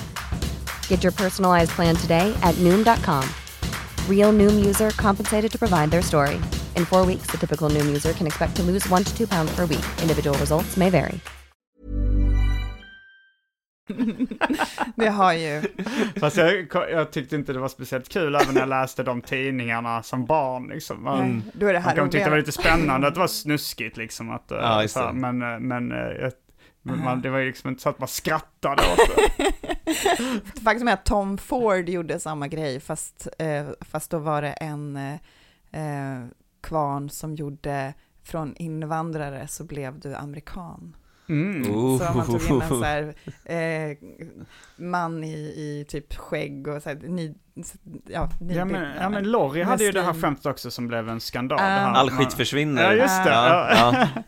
Get your personalized plan today at Noom.com. Real Noom user compensated to provide their story. In 4 weeks, the typical Noom user can expect to lose 1 to 2 pounds per week. Individual results may vary. Det har ju. Fast jag tyckte inte det var speciellt kul även när jag läste de tidningarna som barn liksom. Då är det här. Jag tyckte det var lite spännande, att det var snuskigt liksom, att så, men det var ju liksom inte så att man skrattade åt det. Faktum är att Tom Ford gjorde samma grej, fast då var det en kvarn som gjorde från invandrare så blev du amerikan. Så man tog in en så här, man i typ skägg och så här, men Lorry hade ju det här skämtet också som blev en skandal. All skit försvinner. Ja, just det.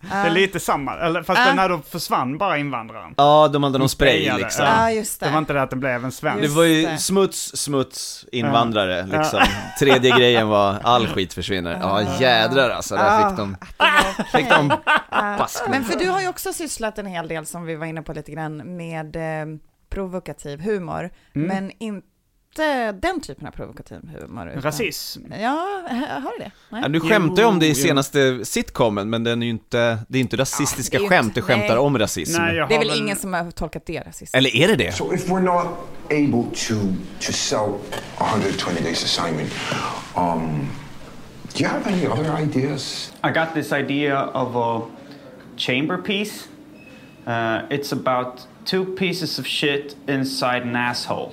Det är lite samma. Eller, fast när de försvann bara invandraren. Ja, de hade någon spray liksom. Ja, just det. Det var inte det att den blev en svensk. Det var ju smuts invandrare liksom. Tredje grejen var all skit försvinner. Ja, jädrar alltså. Där fick de bask. Men för du har ju också sysslat en hel del, som vi var inne på lite grann, med provokativ humor. Men inte den typen av provokativ humor. Rasism. Ja, har du det? Nej. Nu skämtar jag om det i senaste sitcomen, men den är ju inte, det är inte rasistiska skämt. Det skämtar om rasism. Nej, det är väl ingen som har tolkat det rasistiskt. Eller är det det? So if we're not able to sell 120 days assignment, do you have any other ideas? I got this idea of a chamber piece. It's about 2 pieces of shit inside an asshole.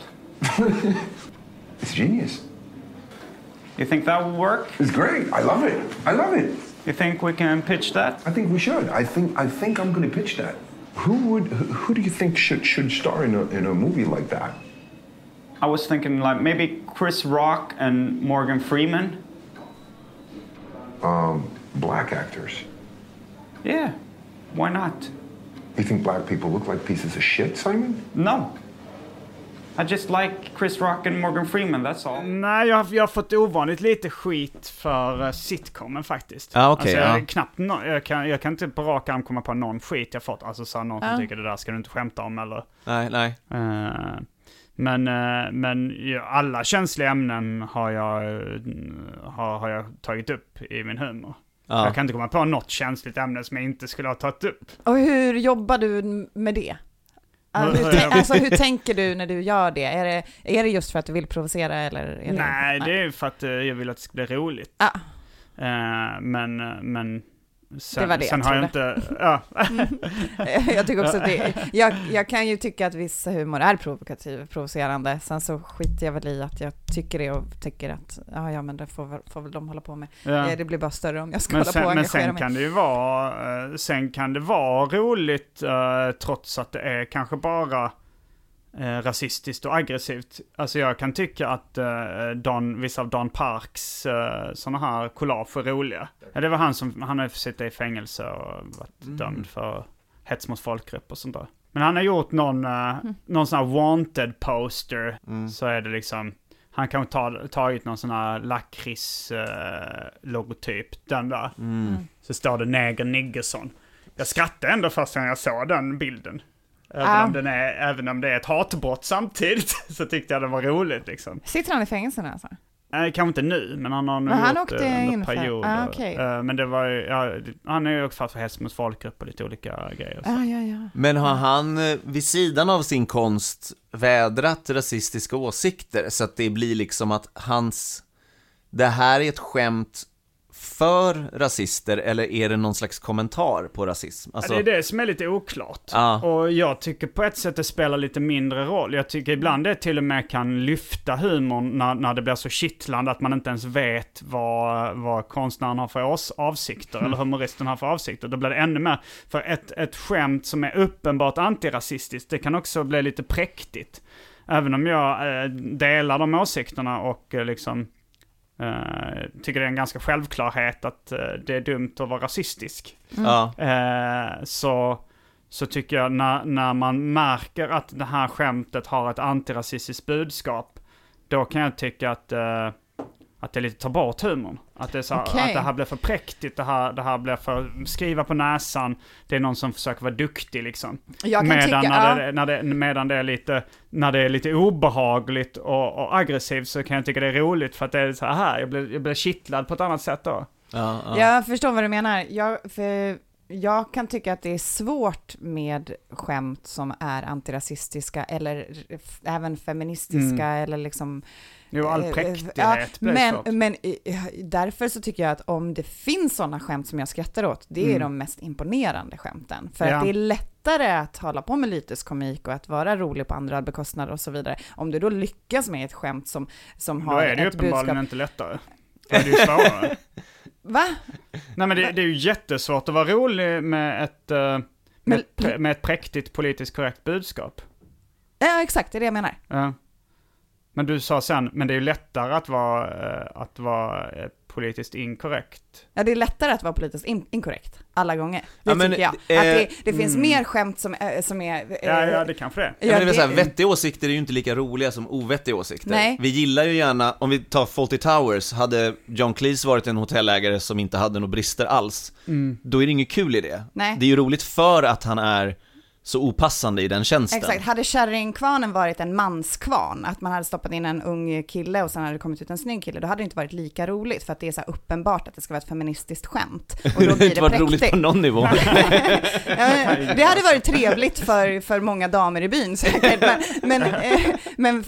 It's genius. You think that will work? It's great. I love it. You think we can pitch that? I think we should. I think I'm going to pitch that. Who do you think should star in a movie like that? I was thinking like maybe Chris Rock and Morgan Freeman. Black actors. Yeah. Why not? You think black people look like pieces of shit, Simon? No. I just like Chris Rock and Morgan Freeman, that's all. Nej, jag har fått ovanligt lite skit för sitcomen faktiskt. Jag kan inte på rak arm komma på någon skit jag fått. Alltså så någon som tycker det där ska du inte skämta om eller. Nej. Men alla känsliga ämnen har jag tagit upp i min humor. Ja. Jag kan inte komma på något känsligt ämne som jag inte skulle ha tagit upp. Och hur jobbar du med det? Hur tänker du när du gör det? Är det just för att du vill provocera? Eller är det... Nej, det är för att jag vill att det ska bli roligt. Men Sen, det var det sen jag har jag inte... Ja. Jag tycker också att det, jag kan ju tycka att vissa humor är provokativ, provocerande. Sen så skiter jag väl i att jag tycker det och tycker att ja men det får väl de hålla på med. Ja. Det blir bara större om jag ska hålla på och engagera mig. Men sen kan det ju vara, roligt trots att det är kanske bara rasistiskt och aggressivt. Alltså jag kan tycka att vissa av Don Parks såna här collage är roliga. Ja, det var han har suttit i fängelse och varit dömd för hets mot folkgrupp och sånt där. Men han har gjort någon sån här wanted poster, så är det liksom han kan ta ut någon sån här lakrits logotyp den där. Så står det Neger Niggerson. Jag skrattade ändå fast när jag såg den bilden. Även om det är ett hatbrott samtidigt så tyckte jag det var roligt liksom. Sitter han i fängelsen alltså? Kanske inte nu, men han har gjort en period. Men det var han är ju också fast för hets mot folkgrupp och lite olika grejer. Men har han vid sidan av sin konst vädrat rasistiska åsikter så att det blir liksom att det här är ett skämt för rasister, eller är det någon slags kommentar på rasism? Alltså... Ja, det är det som är lite oklart. Och jag tycker på ett sätt det spelar lite mindre roll. Jag tycker ibland det till och med kan lyfta humorn när det blir så kittlande att man inte ens vet vad konstnären har för avsikter eller humoristen har för avsikter. Då blir det ännu mer. För ett skämt som är uppenbart antirasistiskt, det kan också bli lite präktigt. Även om jag delar de åsikterna och liksom... tycker det är en ganska självklarhet att det är dumt att vara rasistisk. Så tycker jag när man märker att det här skämtet har ett antirasistiskt budskap, då kan jag tycka att det är lite tar bort humorn. Att det är så här, att det här blir för präktigt, det här blir för skriva på näsan, det är någon som försöker vara duktig liksom. När det är lite obehagligt och aggressivt så kan jag tycka det är roligt för att det är så här jag blir kittlad på ett annat sätt då. Jag förstår vad du menar. Jag kan tycka att det är svårt med skämt som är antirasistiska eller även feministiska eller liksom. Jo, all präktighet. Men därför så tycker jag att om det finns sådana skämt som jag skrattar åt, det är de mest imponerande skämten. För att det är lättare att hålla på med lyteskomik och att vara rolig på andra bekostnader och så vidare. Om du då lyckas med ett skämt som har ett budskap... Då är det uppenbarligen budskap... inte lättare. Då är det ju svårare. Va? Nej, men det är ju jättesvårt att vara rolig med ett präktigt politiskt korrekt budskap. Ja, exakt. Det är det jag menar. Ja. Men du sa sen, men det är ju lättare att vara politiskt inkorrekt. Ja, det är lättare att vara politiskt inkorrekt alla gånger. Det tycker jag. Det finns mer skämt som är... det kanske det. Ja, men det är så här, vettiga åsikter är ju inte lika roliga som ovettiga åsikter. Nej. Vi gillar ju gärna, om vi tar Fawlty Towers, hade John Cleese varit en hotellägare som inte hade några brister alls, då är det inget kul i det. Nej. Det är ju roligt för att han är... så opassande i den tjänsten. Exakt, hade kärringkvarnen varit en manskvarn, att man hade stoppat in en ung kille och sen hade det kommit ut en snygg kille, då hade det inte varit lika roligt för att det är så uppenbart att det ska vara ett feministiskt skämt. Och då blir det inte varit roligt på någon nivå. Det hade varit trevligt för många damer i byn säkert, men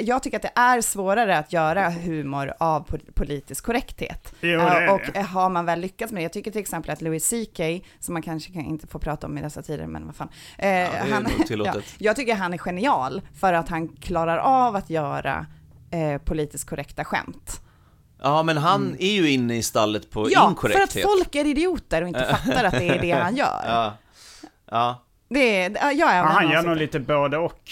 jag tycker att det är svårare att göra humor av politisk korrekthet. Jo, och har man väl lyckats med det. Jag tycker till exempel att Louis CK, som man kanske inte får prata om i dessa tider, men vad fan. Jag tycker han är genial för att han klarar av att göra politiskt korrekta skämt. Ja, men han är ju inne i stallet på inkorrekthet. Ja, för att folk är idioter och inte fattar att det är det han gör. Han gör nog lite både och.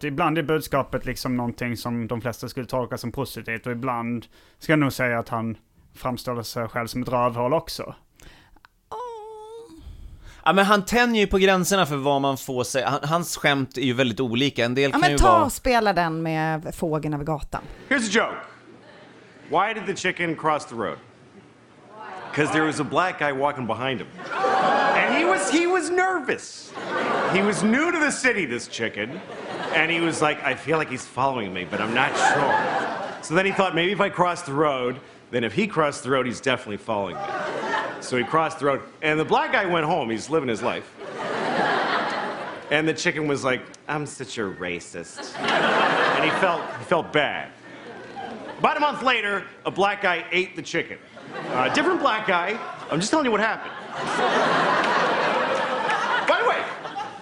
Ibland är budskapet liksom någonting som de flesta skulle tolka som positivt, och ibland ska jag nog säga att han framställer sig själv som ett rövhål också. Ja, men han tänjer ju på gränserna för vad man får säga. Hans skämt är ju väldigt olika. En del kan ju vara... och spela den med fågeln över gatan. Here's a joke. Why did the chicken cross the road? Because there was a black guy walking behind him. And he was nervous. He was new to the city, this chicken. And he was like, I feel like he's following me, but I'm not sure. So then he thought, maybe if I cross the road, then if he crossed the road, he's definitely following me. So he crossed the road, and the black guy went home. He's living his life. And the chicken was like, I'm such a racist. And he felt bad. About a month later, a black guy ate the chicken. Different black guy. I'm just telling you what happened. By the way,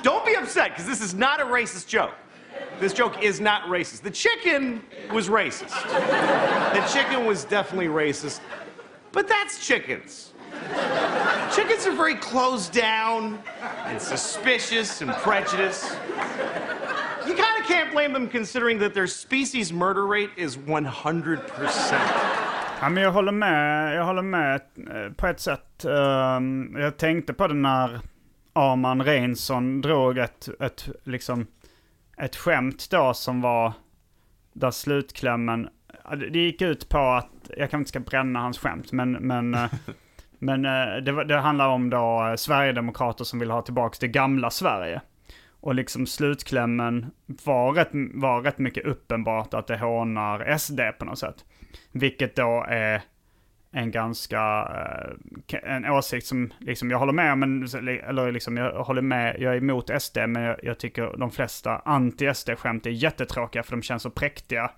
don't be upset, because this is not a racist joke. This joke is not racist. The chicken was racist. The chicken was definitely racist. But that's chickens. Chickens are very closed down and suspicious and prejudiced. You kind of can't blame them considering that their species murder rate is 100%. Ja, men jag håller med på ett sätt. Jag tänkte på det när Arman Reinsson drog ett skämt då som var där slutklämmen. Det gick ut på att, jag kanske inte ska bränna hans skämt, men det handlar om då Sverigedemokrater som vill ha tillbaka det gamla Sverige. Och slutklämmen var rätt mycket uppenbart att det hånar SD på något sätt. Vilket då är en ganska... en åsikt som jag håller med om. Eller jag håller med, jag är emot SD, men jag tycker de flesta anti-SD-skämt är jättetråkiga för de känns så präktiga.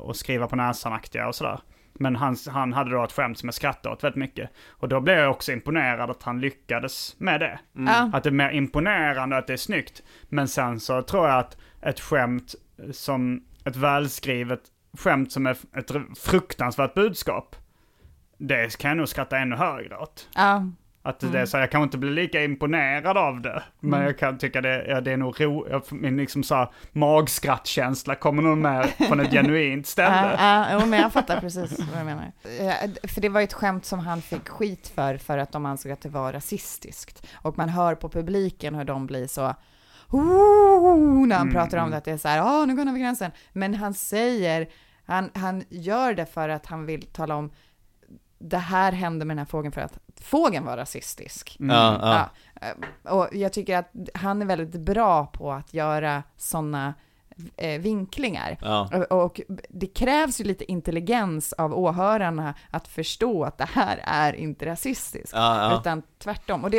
Och skriva på näsanaktiga och sådär. Men han hade då ett skämt som jag skrattade åt väldigt mycket. Och då blev jag också imponerad att han lyckades med det. Mm. Att det är mer imponerande, att det är snyggt. Men sen så tror jag att ett skämt som ett välskrivet skämt som är ett fruktansvärt budskap, det kan jag nog skratta ännu högre åt. Att det är så, jag kan inte bli lika imponerad av det. Men jag kan tycka det är nog min magskrattkänsla kommer nog med från ett genuint ställe. Men jag fattar precis vad du menar. För det var ju ett skämt som han fick skit för att de ansåg att det var rasistiskt. Och man hör på publiken hur de blir så... när han pratar om det, att det är så här, nu går han över gränsen. Men han säger, han gör det för att han vill tala om det här hände med den här fågeln för att fågeln var rasistisk. Och jag tycker att han är väldigt bra på att göra sådana vinklingar. Och det krävs ju lite intelligens av åhörarna att förstå att det här är inte rasistiskt, utan tvärtom. Och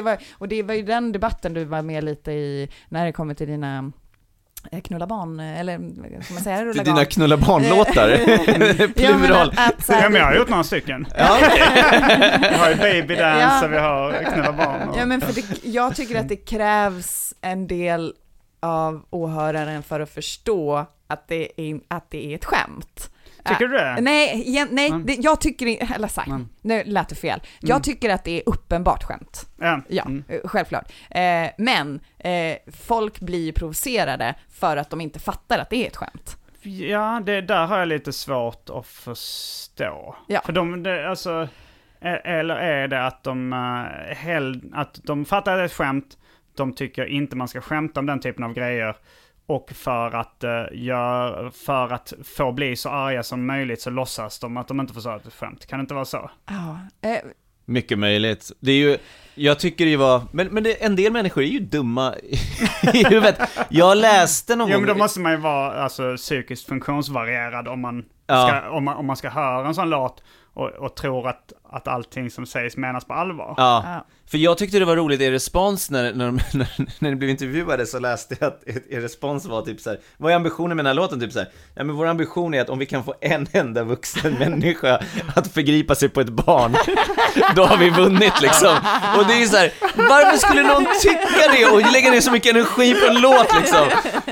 det var ju den debatten du var med lite i när det kommer till dina knulla barn, eller ska man säga rulla dina knulla barn-låtar. Plural. Jag har gjort några stycken. Vi har ju Baby Dance och vi har knulla barn. Ja, men för jag tycker att det krävs en del av åhöraren för att förstå att det är ett skämt. Tycker du det? Nej, jag tycker... Eller sagt, nu lät det fel. Jag tycker att det är uppenbart skämt. Självklart. Men folk blir provocerade för att de inte fattar att det är ett skämt. Ja, det där har jag lite svårt att förstå. Ja. För eller är det att de fattar ett skämt, de tycker inte man ska skämta om den typen av grejer. Och för att få bli så arga som möjligt så låtsas de att de inte förstår ett skämt. Kan det inte vara så? Mycket möjligt. Det är ju, jag tycker det var... Men en del människor är ju dumma i huvudet. Jag läste någon... Jo, men då måste man ju vara psykiskt funktionsvarierad om man ska höra en sån låt och tror att allting som sägs menas på allvar. Ja. För jag tyckte det var roligt i respons när de blev intervjuade, så läste jag att er respons var typ så här: vad är ambitionen med den här låten? Typ så här, nej, men vår ambition är att om vi kan få en enda vuxen människa att förgripa sig på ett barn, då har vi vunnit . Och det är ju så här, varför skulle någon tycka det och lägga ner så mycket energi på en låt .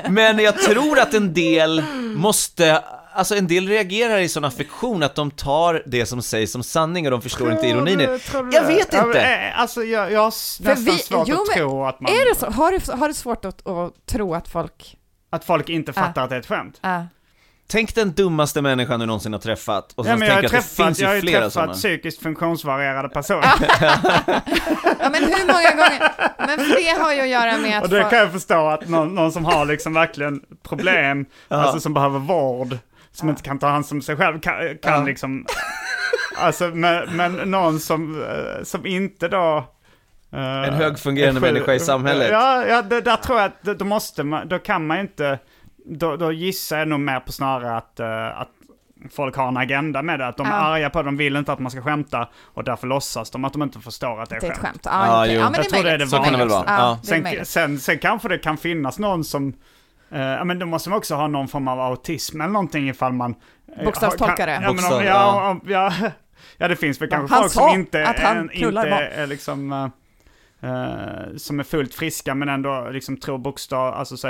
Men jag tror att en del måste... en del reagerar i sån affektion att de tar det som sägs som sanning och de förstår inte ironin. Jag vet inte. Jag har nästan svårt att tro att man... Är det så? Har du svårt att tro att folk... Att folk inte fattar att det är ett skämt? Tänk den dummaste människan du någonsin har träffat. Och sen tänk att det finns ju flera sådana. Jag har träffat psykiskt funktionsvarierade personer. Men hur många gånger? Men det har ju att göra med att... Och det kan jag förstå att någon som har verkligen problem, som behöver vård, som inte kan ta hand om sig själv kan men någon som inte då en högfungerande människa i samhället. Ja, det där tror jag att då måste man, då kan man inte, då gissar jag nog mer på snarare att folk har en agenda med det, att de är arga på, de vill inte att man ska skämta och därför låtsas de att de inte förstår att det är skämt. Jag tror det är det vanligaste. Sen kanske det kan finnas någon som... men då måste man också ha någon form av autism eller någonting ifall man... Bokstavstolkare. Ja, det finns väl kanske folk som inte är liksom... som är fullt friska men ändå liksom tror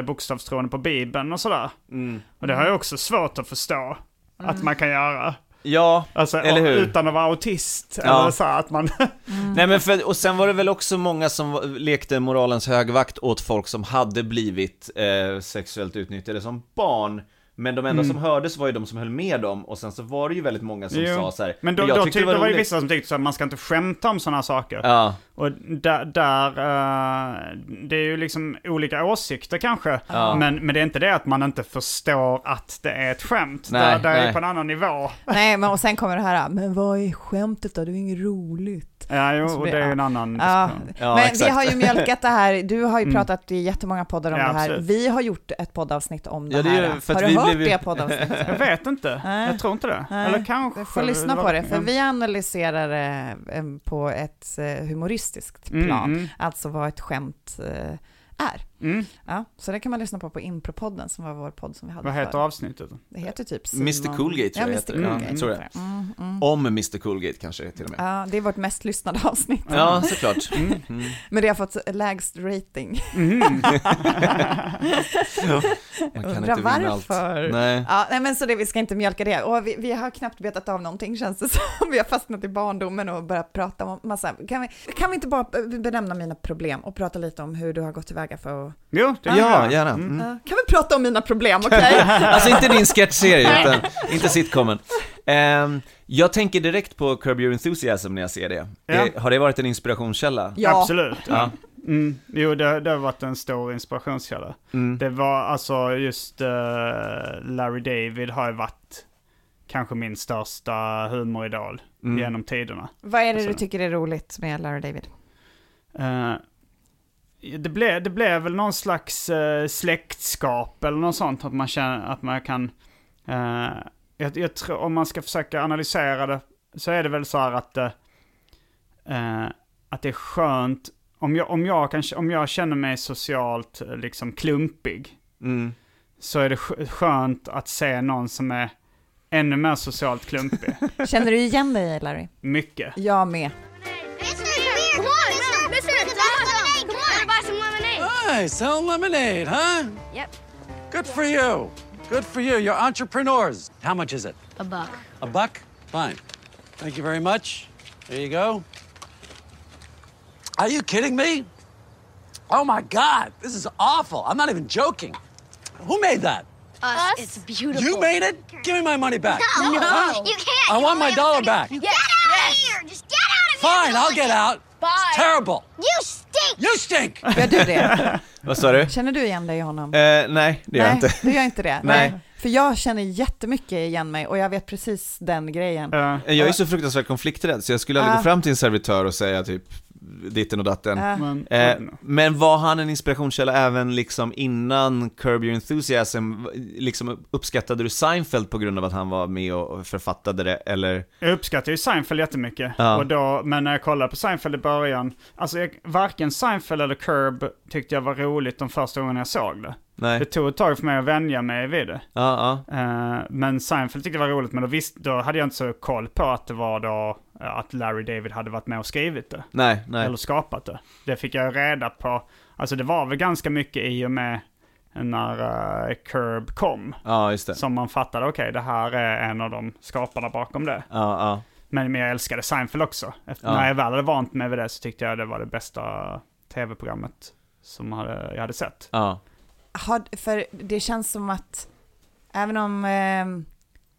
bokstavstrående på Bibeln och sådär. Mm. Och det har jag också svårt att förstå att man kan göra. Ja, alltså, eller hur? Utan att vara autist. Ja. Eller så att man... Nej, men för, och sen var det väl också många som lekte moralens högvakt åt folk som hade blivit sexuellt utnyttjade som barn. Men de enda som hördes var ju de som höll med dem. Och sen så var det ju väldigt många som sa så här. Men jag tyckte det var ju vissa som tyckte att man ska inte skämta om sådana saker. Ja. Och det är ju liksom olika åsikter kanske. Ja. Men det är inte det att man inte förstår att det är ett skämt. Nej, där är på en annan nivå. Nej, men och sen kommer det här. Men vad är skämtet då? Det är ju inget roligt. Ja, jo, och det är ju en annan diskussion. Ja, men exakt. Vi har ju mjölkat det här. Du har ju pratat i jättemånga poddar om det här. Absolut. Vi har gjort ett poddavsnitt om det här. Har du hört det poddavsnittet? Jag vet inte. Nej. Jag tror inte det. Nej. Eller kanske. Du får lyssna på det. För vi analyserar på ett humoristiskt plan. Alltså vad ett skämt är. Ja, så det kan man lyssna på Impropodden som var vår podd som vi hade. Vad heter avsnittet? Det heter typ Simon... Mr. Coolgate, tror jag. Ja, Mr. Coolgate. Ja, tror jag. Om Mr. Coolgate kanske till och med. Ja, det är vårt mest lyssnade avsnitt. Ja, såklart. Men det har fått lägst rating. Ja, man kan inte vinna allt. Nej. Ja, nej, men så det, vi ska inte mjölka det. Och vi har knappt betat av någonting, känns det som. Vi har fastnat i barndomen och börjat prata om massa... Kan vi inte bara benämna mina problem och prata lite om hur du har gått tillväga för att... Jo, det ja, gärna. Kan vi prata om mina problem, okej? Alltså inte din sketchserie, utan inte sitcomen. Jag tänker direkt på Curb Your Enthusiasm när jag ser det. Ja. Har det varit en inspirationskälla? Ja. Absolut. Ja. Jo, det har varit en stor inspirationskälla. Det var alltså just Larry David har varit kanske min största humoridol genom tiderna. Vad är det du tycker är roligt med Larry David? Det blev väl någon slags släktskap eller något sånt, att man känner att man kan jag tror, om man ska försöka analysera det, så är det väl så här att det är skönt om jag känner mig socialt liksom klumpig, så är det skönt att se någon som är ännu mer socialt klumpig. Känner du igen dig, Larry? Mycket. Jag med. Nice, sell lemonade, huh? Yep. Good for you. Good for you. You're entrepreneurs. How much is it? $1. $1? Fine. Thank you very much. There you go. Are you kidding me? Oh my God, this is awful. I'm not even joking. Who made that? Us. It's beautiful. You made it? Give me my money back. No, huh? You can't. I want my dollar back. Get out of here. Just get out of here. Fine, I'll get out. Bye. It's terrible. You stink! You stink! Gör du det? Vad sa du? Känner du igen dig i honom? Nej, det gör jag inte. Du gör inte det? Nej. För jag känner jättemycket igen mig och jag vet precis den grejen. Jag är så fruktansvärt konflikträdd så jag skulle aldrig gå fram till en servitör och säga typ ditten och datten. Men var han en inspirationskälla även liksom innan Curb Your Enthusiasm? Liksom, uppskattade du Seinfeld på grund av att han var med och författade det? Eller? Jag uppskattade ju Seinfeld jättemycket. Och då, men när jag kollade på Seinfeld i början, alltså varken Seinfeld eller Curb tyckte jag var roligt de första gången jag såg det. Nej. Det tog ett tag för mig att vänja mig vid det. Men Seinfeld tyckte det var roligt. Men då hade jag inte så koll på att det var då att Larry David hade varit med och skrivit det. Nej. Eller skapat det. Det fick jag reda på. Alltså det var väl ganska mycket i och med när Curb kom. Ja, just det. Som man fattade, okej, det här är en av de skaparna bakom det. Ja. Men jag älskade Seinfeld också. När jag väl hade vant mig vid det så tyckte jag det var det bästa tv-programmet som jag hade sett. Ja. För det känns som att även om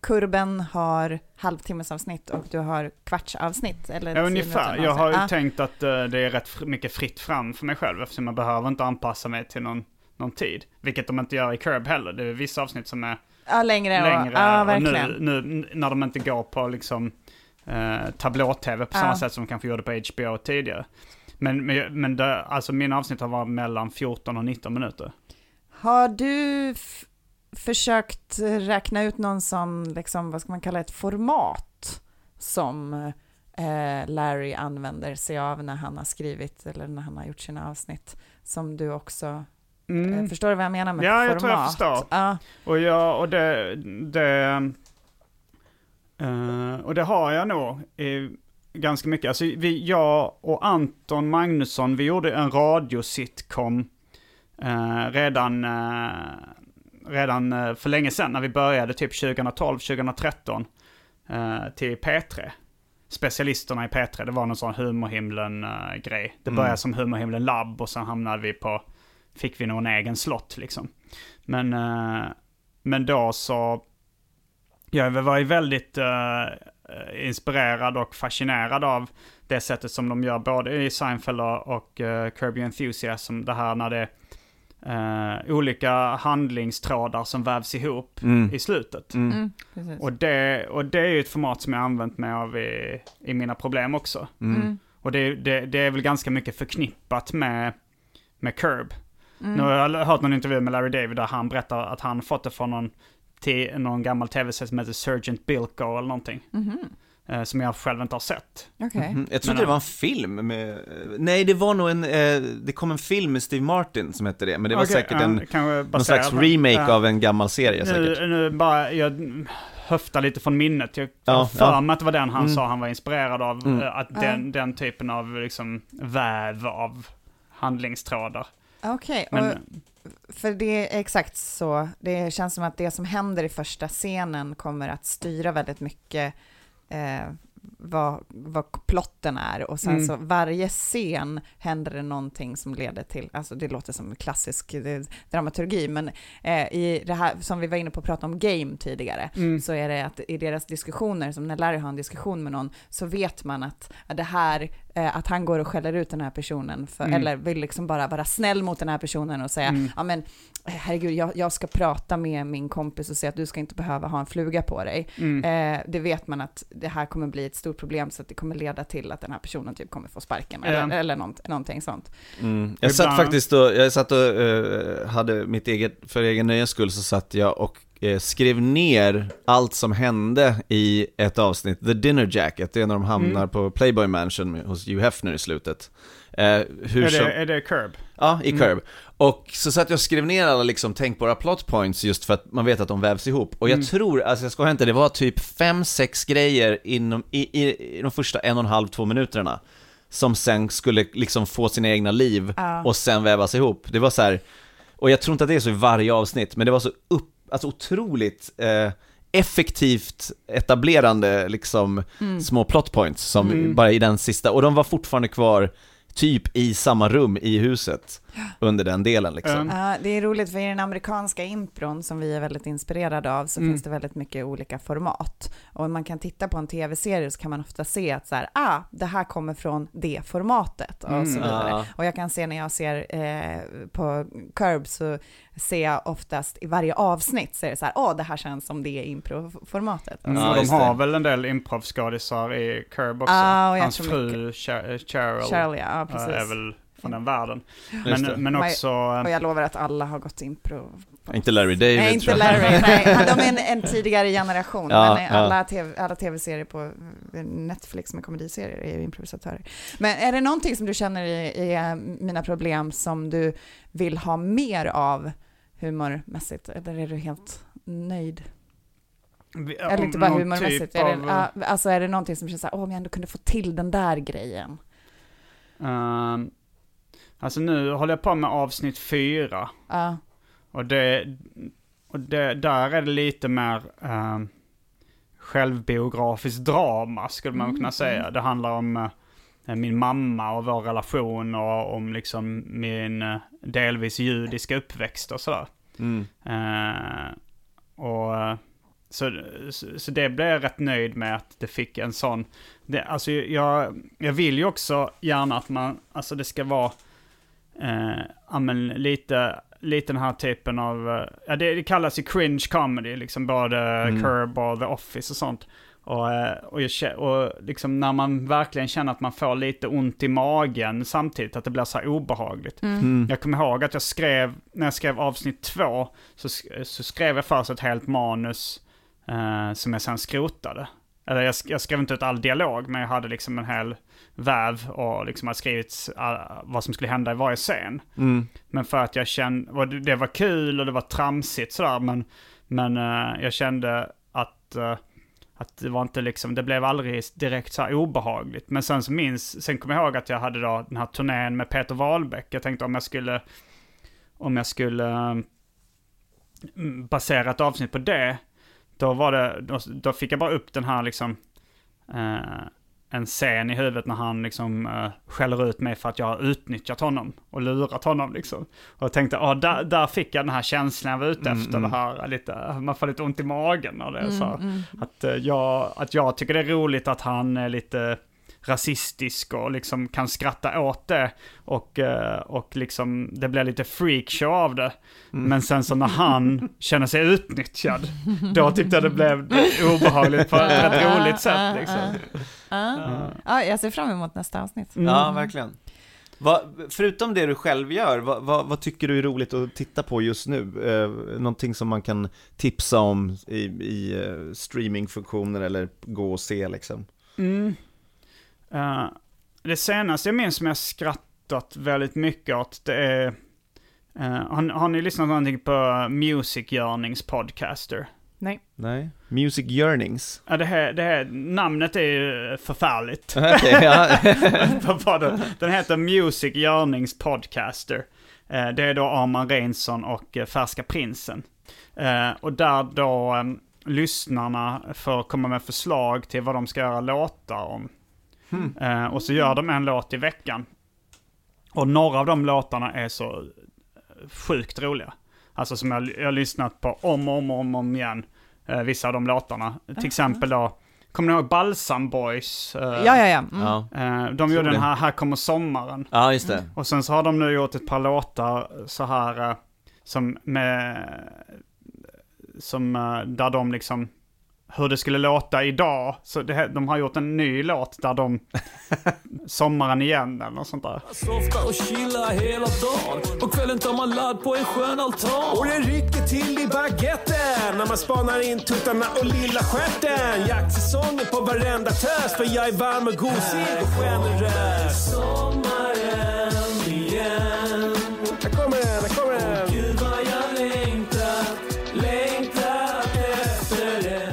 kurben har halvtimmesavsnitt och du har kvartsavsnitt eller ungefär, jag har ju tänkt att det är rätt mycket fritt fram för mig själv eftersom jag behöver inte anpassa mig till någon tid, vilket de inte gör i Curb heller. Det är vissa avsnitt som är längre och nu när de inte går på liksom tablå-tv på samma sätt som de kanske gjorde på HBO tidigare. Men det, alltså mina avsnitt har varit mellan 14 och 19 minuter. Har du försökt räkna ut någon som, liksom, vad ska man kalla ett format som Larry använder sig av när han har skrivit eller när han har gjort sina avsnitt som du också... förstår du vad jag menar med format? Ja, jag tror jag förstår. Och det Och det har jag nog ganska mycket. Alltså jag och Anton Magnusson, vi gjorde en radiositcom redan för länge sedan när vi började, typ 2012-2013 till P3. Specialisterna i Peter, det var någon sån humorhimlen-grej. Det började som humorhimlen labb och sen hamnade vi på, fick vi någon egen slott liksom. Men då så, jag var ju väldigt inspirerad och fascinerad av det sättet som de gör både i Seinfeld och Curb Your Enthusiasm. Det här när det är olika handlingstrådar som vävs ihop i slutet. Och det är ju ett format som jag använt mig av i mina problem också. Och det är väl ganska mycket förknippat med Curb. Nu har jag hört någon intervju med Larry David där han berättar att han fått det från någon gammal tv-serie som heter Sergeant Bilko eller någonting. Som jag själv inte har sett. Jag trodde det var en film med... Nej, det var nog en... det kom en film med Steve Martin som hette det. Men det var säkert någon slags remake av en gammal serie säkert. Nu bara... Jag höftar lite från minnet. Jag för mig att det var den han sa han var inspirerad av. Att den typen av liksom, väv av handlingstrådar. För det är exakt så. Det känns som att det som händer i första scenen kommer att styra väldigt mycket... vad plotten är, och sen så varje scen händer det någonting som leder till, alltså det låter som klassisk dramaturgi, men i det här som vi var inne på att prata om game tidigare, så är det att i deras diskussioner, som när Larry har en diskussion med någon, så vet man att det här, att han går och skäller ut den här personen för, eller vill liksom bara vara snäll mot den här personen och säga, ja men herregud, jag ska prata med min kompis och säga att du ska inte behöva ha en fluga på dig. Det vet man att det här kommer bli ett stort problem, så att det kommer leda till att den här personen typ kommer få sparken eller någonting sånt. Jag satt faktiskt och, hade mitt eget, för egen nöjes skull så satt jag och skrev ner allt som hände i ett avsnitt, The Dinner Jacket, det är när de hamnar på Playboy Mansion hos Hugh Hefner i slutet. Är det Curb? Ja, i Curb. Och så satt jag och skrev ner alla liksom tänkbara plot points, just för att man vet att de vävs ihop. Och jag tror, alltså jag skojar inte, det var typ 5-6 grejer inom, i de första 1,5-2 minuterna som sen skulle liksom få sina egna liv och sen vävas ihop. Det var så här, och jag tror inte att det är så i varje avsnitt, men det var så otroligt effektivt etablerande liksom små plot points som bara i den sista, och de var fortfarande kvar typ i samma rum i huset under den delen liksom. Det är roligt, för i den amerikanska impron som vi är väldigt inspirerade av, så finns det väldigt mycket olika format, och man kan titta på en tv-serie så kan man ofta se att så här, det här kommer från det formatet och så vidare. Och jag kan se när jag ser på Curb, så ser jag oftast i varje avsnitt så är det så här, det här känns som det improformatet. De har väl en del improvskadisar i Curb också. Hans fru Cheryl är väl från den världen. Men också... Och jag lovar att alla har gått impro. Inte Larry David. Nej, inte Larry. Nej, de är en tidigare generation. Men alla tv-serier på Netflix med komediserier är ju improvisatörer. Men är det någonting som du känner i mina problem som du vill ha mer av humormässigt? Eller är du helt nöjd? Eller inte bara humormässigt. Typ alltså är det någonting som känns så här, om jag ändå kunde få till den där grejen? Alltså nu håller jag på med avsnitt 4 och det där är det lite mer självbiografiskt drama skulle man kunna säga. Det handlar om min mamma och vår relation, och om liksom min delvis judiska uppväxt och sådär. Så det blev jag rätt nöjd med att det fick en sån... alltså jag vill ju också gärna att man... Alltså det ska vara... lite den här typen av... det kallas ju cringe comedy. Liksom både Curb och The Office och sånt. Och liksom när man verkligen känner att man får lite ont i magen samtidigt, att det blir så här obehagligt. Jag kommer ihåg att jag skrev... När jag skrev avsnitt 2 så skrev jag först ett helt manus... som jag sen skrotade. Eller jag skrev inte ut all dialog, men jag hade liksom en hel väv och liksom hade skrivit vad som skulle hända i varje scen. Men för att jag kände, det var kul och det var tramsigt sådär, men jag kände att Att det var inte liksom, det blev aldrig direkt så här obehagligt. Men sen så sen kom jag ihåg att jag hade då den här turnén med Peter Wahlbeck. Jag tänkte om jag skulle basera ett avsnitt på det, då fick jag bara upp den här liksom en scen i huvudet när han liksom skäller ut mig för att jag har utnyttjat honom och lurat honom liksom. Och jag tänkte, där fick jag den här känslan jag var ute efter, det här lite, man får lite ont i magen och det så här. Att jag tycker det är roligt att han är lite rasistisk och liksom kan skratta åt det och liksom det blir lite freakshow av det. Men sen så när han känner sig utnyttjad, då tyckte jag det blev obehagligt på ett rätt roligt sätt liksom. Ja, jag ser fram emot nästa avsnitt. Ja, verkligen. Förutom det du själv gör, vad tycker du är roligt att titta på just nu? Någonting som man kan tipsa om i streamingfunktioner eller gå och se liksom? Det senaste jag minns som jag skrattat väldigt mycket åt, det är har ni lyssnat någonting på Musikyrkans Podcaster? Nej. Musikyrkans. Ja, det här namnet är ju förfärligt. Okay, ja. Den heter Musikyrkans Podcaster. Det är då Arman Reinsson och Färska Prinsen. Och där då lyssnarna får komma med förslag till vad de ska göra låtar om. Och så gör de en låt i veckan. Och några av de låtarna är så sjukt roliga. Alltså som jag har lyssnat på om igen, vissa av de låtarna. Till exempel då, kommer ni ihåg Balsam Boys? Ja. De gjorde den här kommer sommaren. Ja, just det. Och sen så har de nu gjort ett par låtar så här där de liksom hur det skulle låta idag. Så de har gjort en ny låt där de sommaren igen eller något sånt där. Softa och chilla hela dagen. På kvällen tar man ladd på en skön altan. Och det rycker till i baguetten när man spanar in tuttarna och lilla stjärten. Jaktsäsongen på varenda tös, för jag är varm och gosig och generös. Sommaren igen. Här kommer den. Gud vad jag längtar.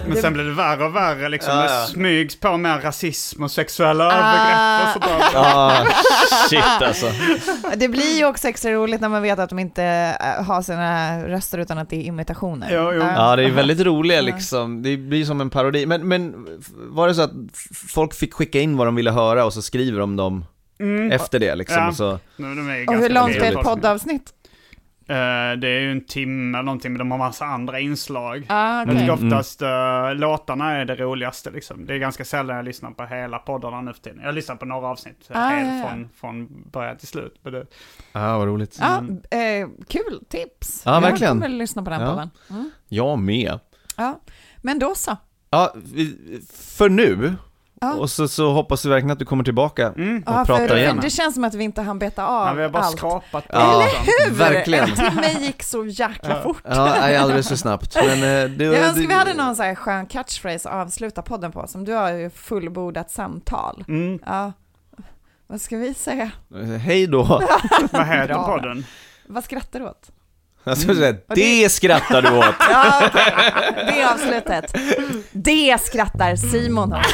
Men sen blev det värre och värre liksom. Det smygs på med rasism och sexuella övergrepp och sådär. Shit alltså. Det blir ju också extra roligt när man vet att de inte har sina röster utan att det är imitationer. Jo. Ja, det är väldigt roliga liksom. Det blir som en parodi. Men var det så att folk fick skicka in vad de ville höra och så skriver de dem efter det liksom? Ja. Så. Nej, de är och hur långt är ett poddavsnitt? Det är ju en timme eller någonting, men de har massa andra inslag. Men oftast låtarna är det roligaste liksom. Det är ganska sällan jag lyssnar på hela poddarna nu för tiden. Jag lyssnar på några avsnitt från början till slut. Ja, vad roligt. Kul tips. Ja, verkligen. Jag kommer väl lyssna på den podden. Jag med. Ja, men då så. Ja, för nu. Och så hoppas vi verkligen att du kommer tillbaka och pratar igen. Det känns som att vi inte hann beta av allt. Vi har bara skapat det. Ja, eller hur? Verkligen. Det gick så jäkla fort. Ja, alldeles så snabbt. Men jag önskar vi hade någon så här skön catchphrase att avsluta podden på, som du har ju fullbordat samtal. Ja. Vad ska vi säga? Hej då. Vad heter podden? Vad skrattar du åt? Det skrattar du åt. Ja, okay. Det är avslutet. Det skrattar Simon åt.